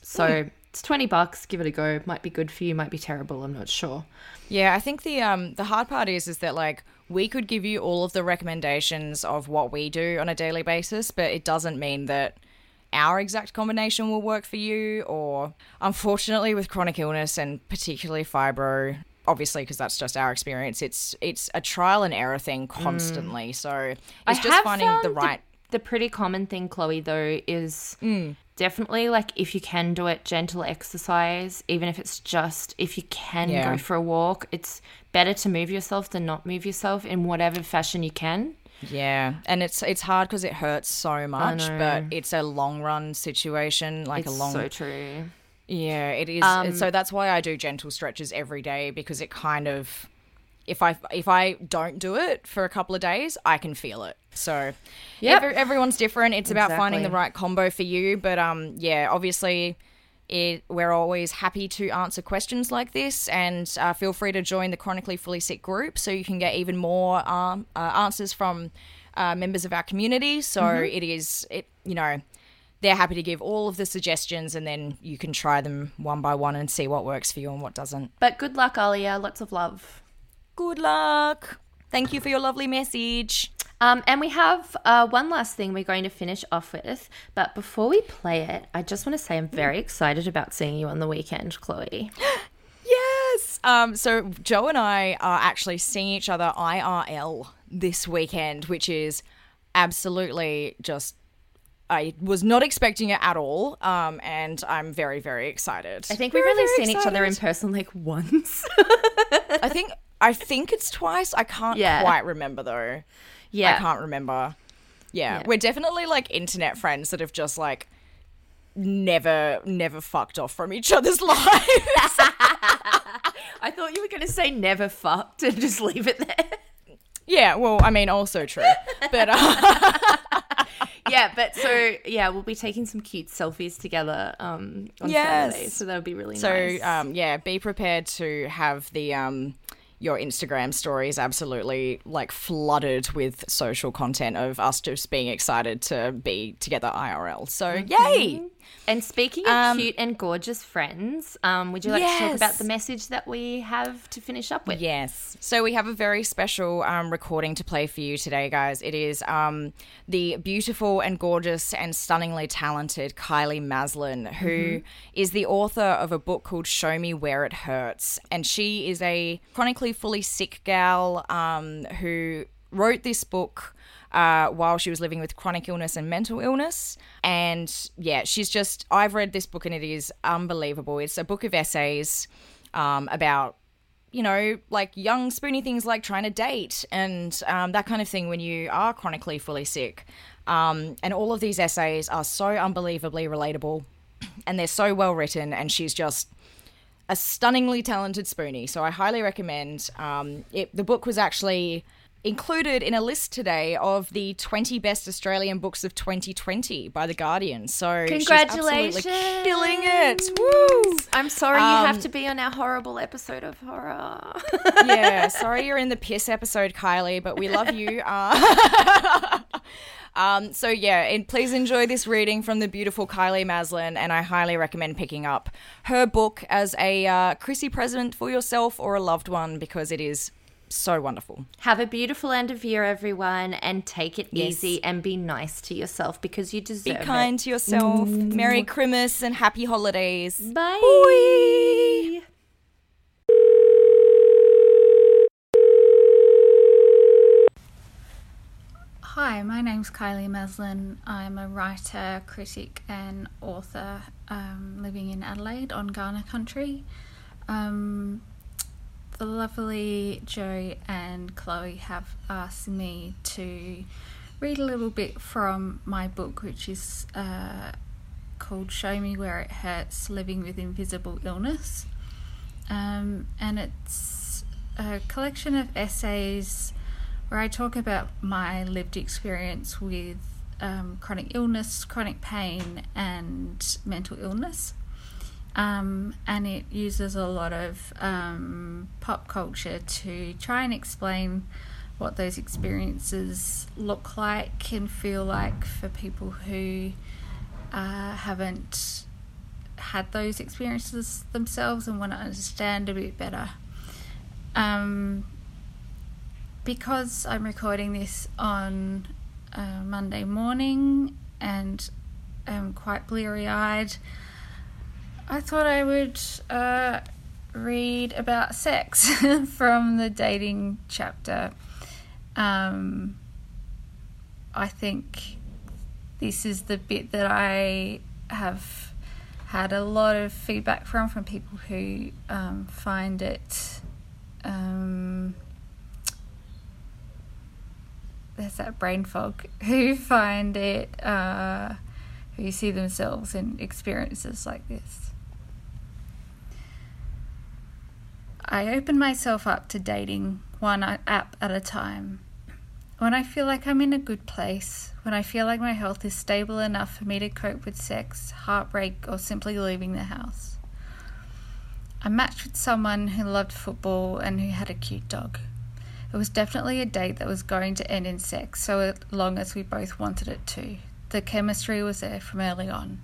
So it's $20, give it a go. Might be good for you, might be terrible, I'm not sure. Yeah, I think the hard part is that like we could give you all of the recommendations of what we do on a daily basis, but it doesn't mean that our exact combination will work for you. Or unfortunately, with chronic illness and particularly fibro, obviously because that's just our experience, it's a trial and error thing constantly. So it's just finding the right. The pretty common thing, Chloe, though, is definitely like if you can do it, gentle exercise, even if it's just if you can go for a walk, it's better to move yourself than not move yourself in whatever fashion you can. Yeah, and it's hard because it hurts so much, but it's a long run situation. Like so true. Yeah, it is. And so that's why I do gentle stretches every day, because it kind of, if I don't do it for a couple of days, I can feel it. So everyone's different. It's about finding the right combo for you. But yeah, obviously, We're always happy to answer questions like this, and feel free to join the Chronically Fully Sick group so you can get even more answers from members of our community. So they're happy to give all of the suggestions, and then you can try them one by one and see what works for you and what doesn't. But good luck, Alia. Lots of love. Good luck. Thank you for your lovely message. And we have one last thing we're going to finish off with. But before we play it, I just want to say I'm very excited about seeing you on the weekend, Chloe. Yes. So Joe and I are actually seeing each other IRL this weekend, which is absolutely just, I was not expecting it at all, and I'm very, very excited. I think we've really seen each other in person like once. I think it's twice. I can't quite remember though. Yeah. I can't remember. Yeah. We're definitely like internet friends that have just like never fucked off from each other's lives. I thought you were going to say never fucked and just leave it there. Yeah, well, I mean, also true. But yeah, but so, yeah, we'll be taking some cute selfies together on Saturday, so that'll be really nice. So, be prepared to have the your Instagram stories absolutely, like, flooded with social content of us just being excited to be together IRL. So, yay! And speaking of cute and gorgeous friends, would you like to talk about the message that we have to finish up with? Yes. So we have a very special recording to play for you today, guys. It is the beautiful and gorgeous and stunningly talented Kylie Maslin, who is the author of a book called Show Me Where It Hurts. And she is a chronically fully sick gal who wrote this book while she was living with chronic illness and mental illness. And she's just, I've read this book and it is unbelievable. It's a book of essays about, you know, like young spoony things like trying to date and that kind of thing when you are chronically fully sick. And all of these essays are so unbelievably relatable and they're so well written, and she's just a stunningly talented spoonie. So I highly recommend it. The book was actually included in a list today of the 20 best Australian books of 2020 by The Guardian. So congratulations. She's absolutely killing it. Woo! I'm sorry you have to be on our horrible episode of horror. Yeah, sorry you're in the piss episode, Kylie, but we love you. And please enjoy this reading from the beautiful Kylie Maslin, and I highly recommend picking up her book as a Chrissy present for yourself or a loved one, because it is so wonderful. Have a beautiful end of year, everyone, and take it easy and be nice to yourself because you deserve it. Be kind to yourself. Merry Christmas and happy holidays. Bye. Bye. Hi, my name's Kylie Maslin. I'm a writer, critic and author living in Adelaide on Guana country. The lovely Joe and Chloe have asked me to read a little bit from my book, which is called Show Me Where It Hurts, Living with Invisible Illness. And it's a collection of essays where I talk about my lived experience with chronic illness, chronic pain and mental illness. And it uses a lot of pop culture to try and explain what those experiences look like and feel like for people who haven't had those experiences themselves and want to understand a bit better. Because I'm recording this on Monday morning and I'm quite bleary-eyed, I thought I would read about sex from the dating chapter. I think this is the bit that I have had a lot of feedback from people who find it. There's that brain fog. Who find it, who see themselves in experiences like this. I opened myself up to dating one app at a time. When I feel like I'm in a good place, when I feel like my health is stable enough for me to cope with sex, heartbreak, or simply leaving the house. I matched with someone who loved football and who had a cute dog. It was definitely a date that was going to end in sex, so long as we both wanted it to. The chemistry was there from early on.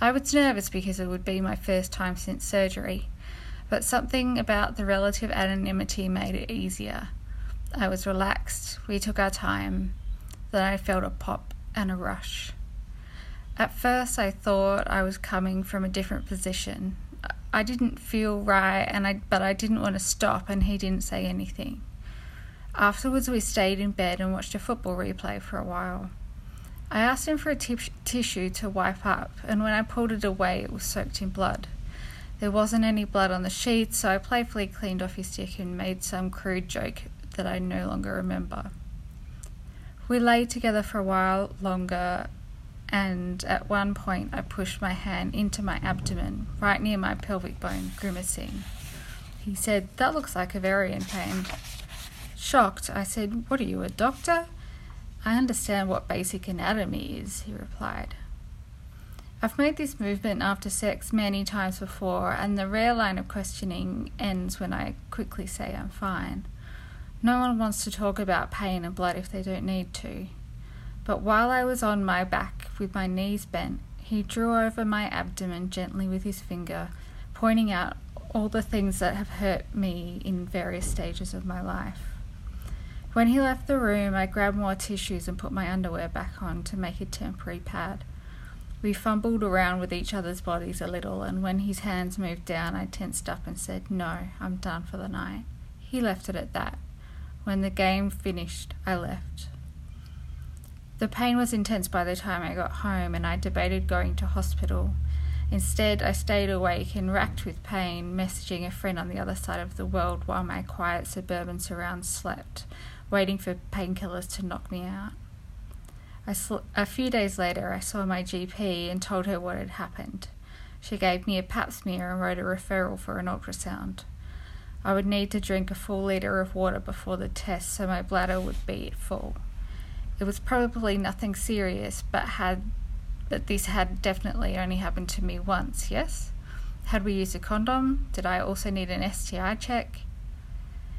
I was nervous because it would be my first time since surgery, but something about the relative anonymity made it easier. I was relaxed, we took our time, then I felt a pop and a rush. At first I thought I was coming from a different position. I didn't feel right, but I didn't want to stop, and he didn't say anything. Afterwards we stayed in bed and watched a football replay for a while. I asked him for a tissue to wipe up, and when I pulled it away it was soaked in blood. There wasn't any blood on the sheet, so I playfully cleaned off his dick and made some crude joke that I no longer remember. We lay together for a while longer, and at one point I pushed my hand into my abdomen, right near my pelvic bone, grimacing. He said, "That looks like ovarian pain." Shocked, I said, "What are you, a doctor?" "I understand what basic anatomy is," he replied. I've made this movement after sex many times before, and the rare line of questioning ends when I quickly say I'm fine. No one wants to talk about pain and blood if they don't need to. But while I was on my back with my knees bent, he drew over my abdomen gently with his finger, pointing out all the things that have hurt me in various stages of my life. When he left the room, I grabbed more tissues and put my underwear back on to make a temporary pad. We fumbled around with each other's bodies a little, and when his hands moved down, I tensed up and said, "No, I'm done for the night." He left it at that. When the game finished, I left. The pain was intense by the time I got home, and I debated going to hospital. Instead, I stayed awake and racked with pain, messaging a friend on the other side of the world while my quiet suburban surrounds slept, waiting for painkillers to knock me out. A few days later, I saw my GP and told her what had happened. She gave me a pap smear and wrote a referral for an ultrasound. I would need to drink a full litre of water before the test, so my bladder would be at full. It was probably nothing serious, but this had definitely only happened to me once, yes? Had we used a condom? Did I also need an STI check?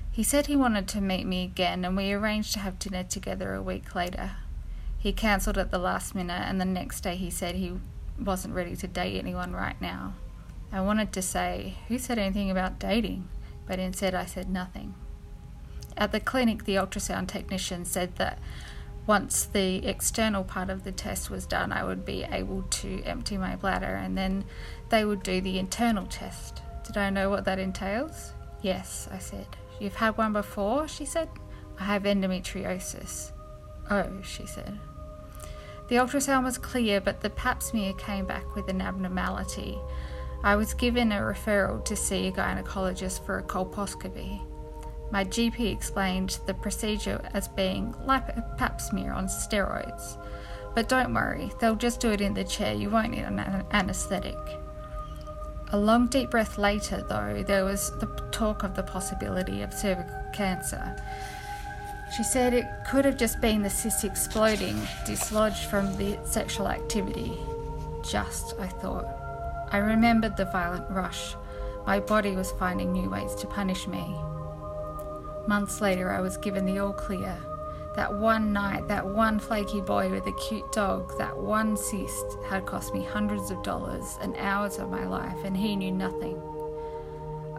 He said he wanted to meet me again, and we arranged to have dinner together a week later. He cancelled at the last minute, and the next day he said he wasn't ready to date anyone right now. I wanted to say, "Who said anything about dating?" But instead I said nothing. At the clinic, the ultrasound technician said that once the external part of the test was done, I would be able to empty my bladder, and then they would do the internal test. Did I know what that entails? "Yes," I said. "You've had one before?" she said. "I have endometriosis." "Oh," she said. The ultrasound was clear, but the pap smear came back with an abnormality. I was given a referral to see a gynecologist for a colposcopy. My GP explained the procedure as being like a pap smear on steroids. "But don't worry, they'll just do it in the chair, you won't need an anaesthetic." A long deep breath later, though, there was the talk of the possibility of cervical cancer. She said it could have just been the cyst exploding, dislodged from the sexual activity. Just, I thought. I remembered the violent rush. My body was finding new ways to punish me. Months later, I was given the all clear. That one night, that one flaky boy with a cute dog, that one cyst had cost me hundreds of dollars and hours of my life, and he knew nothing.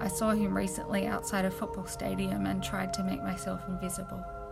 I saw him recently outside a football stadium and tried to make myself invisible.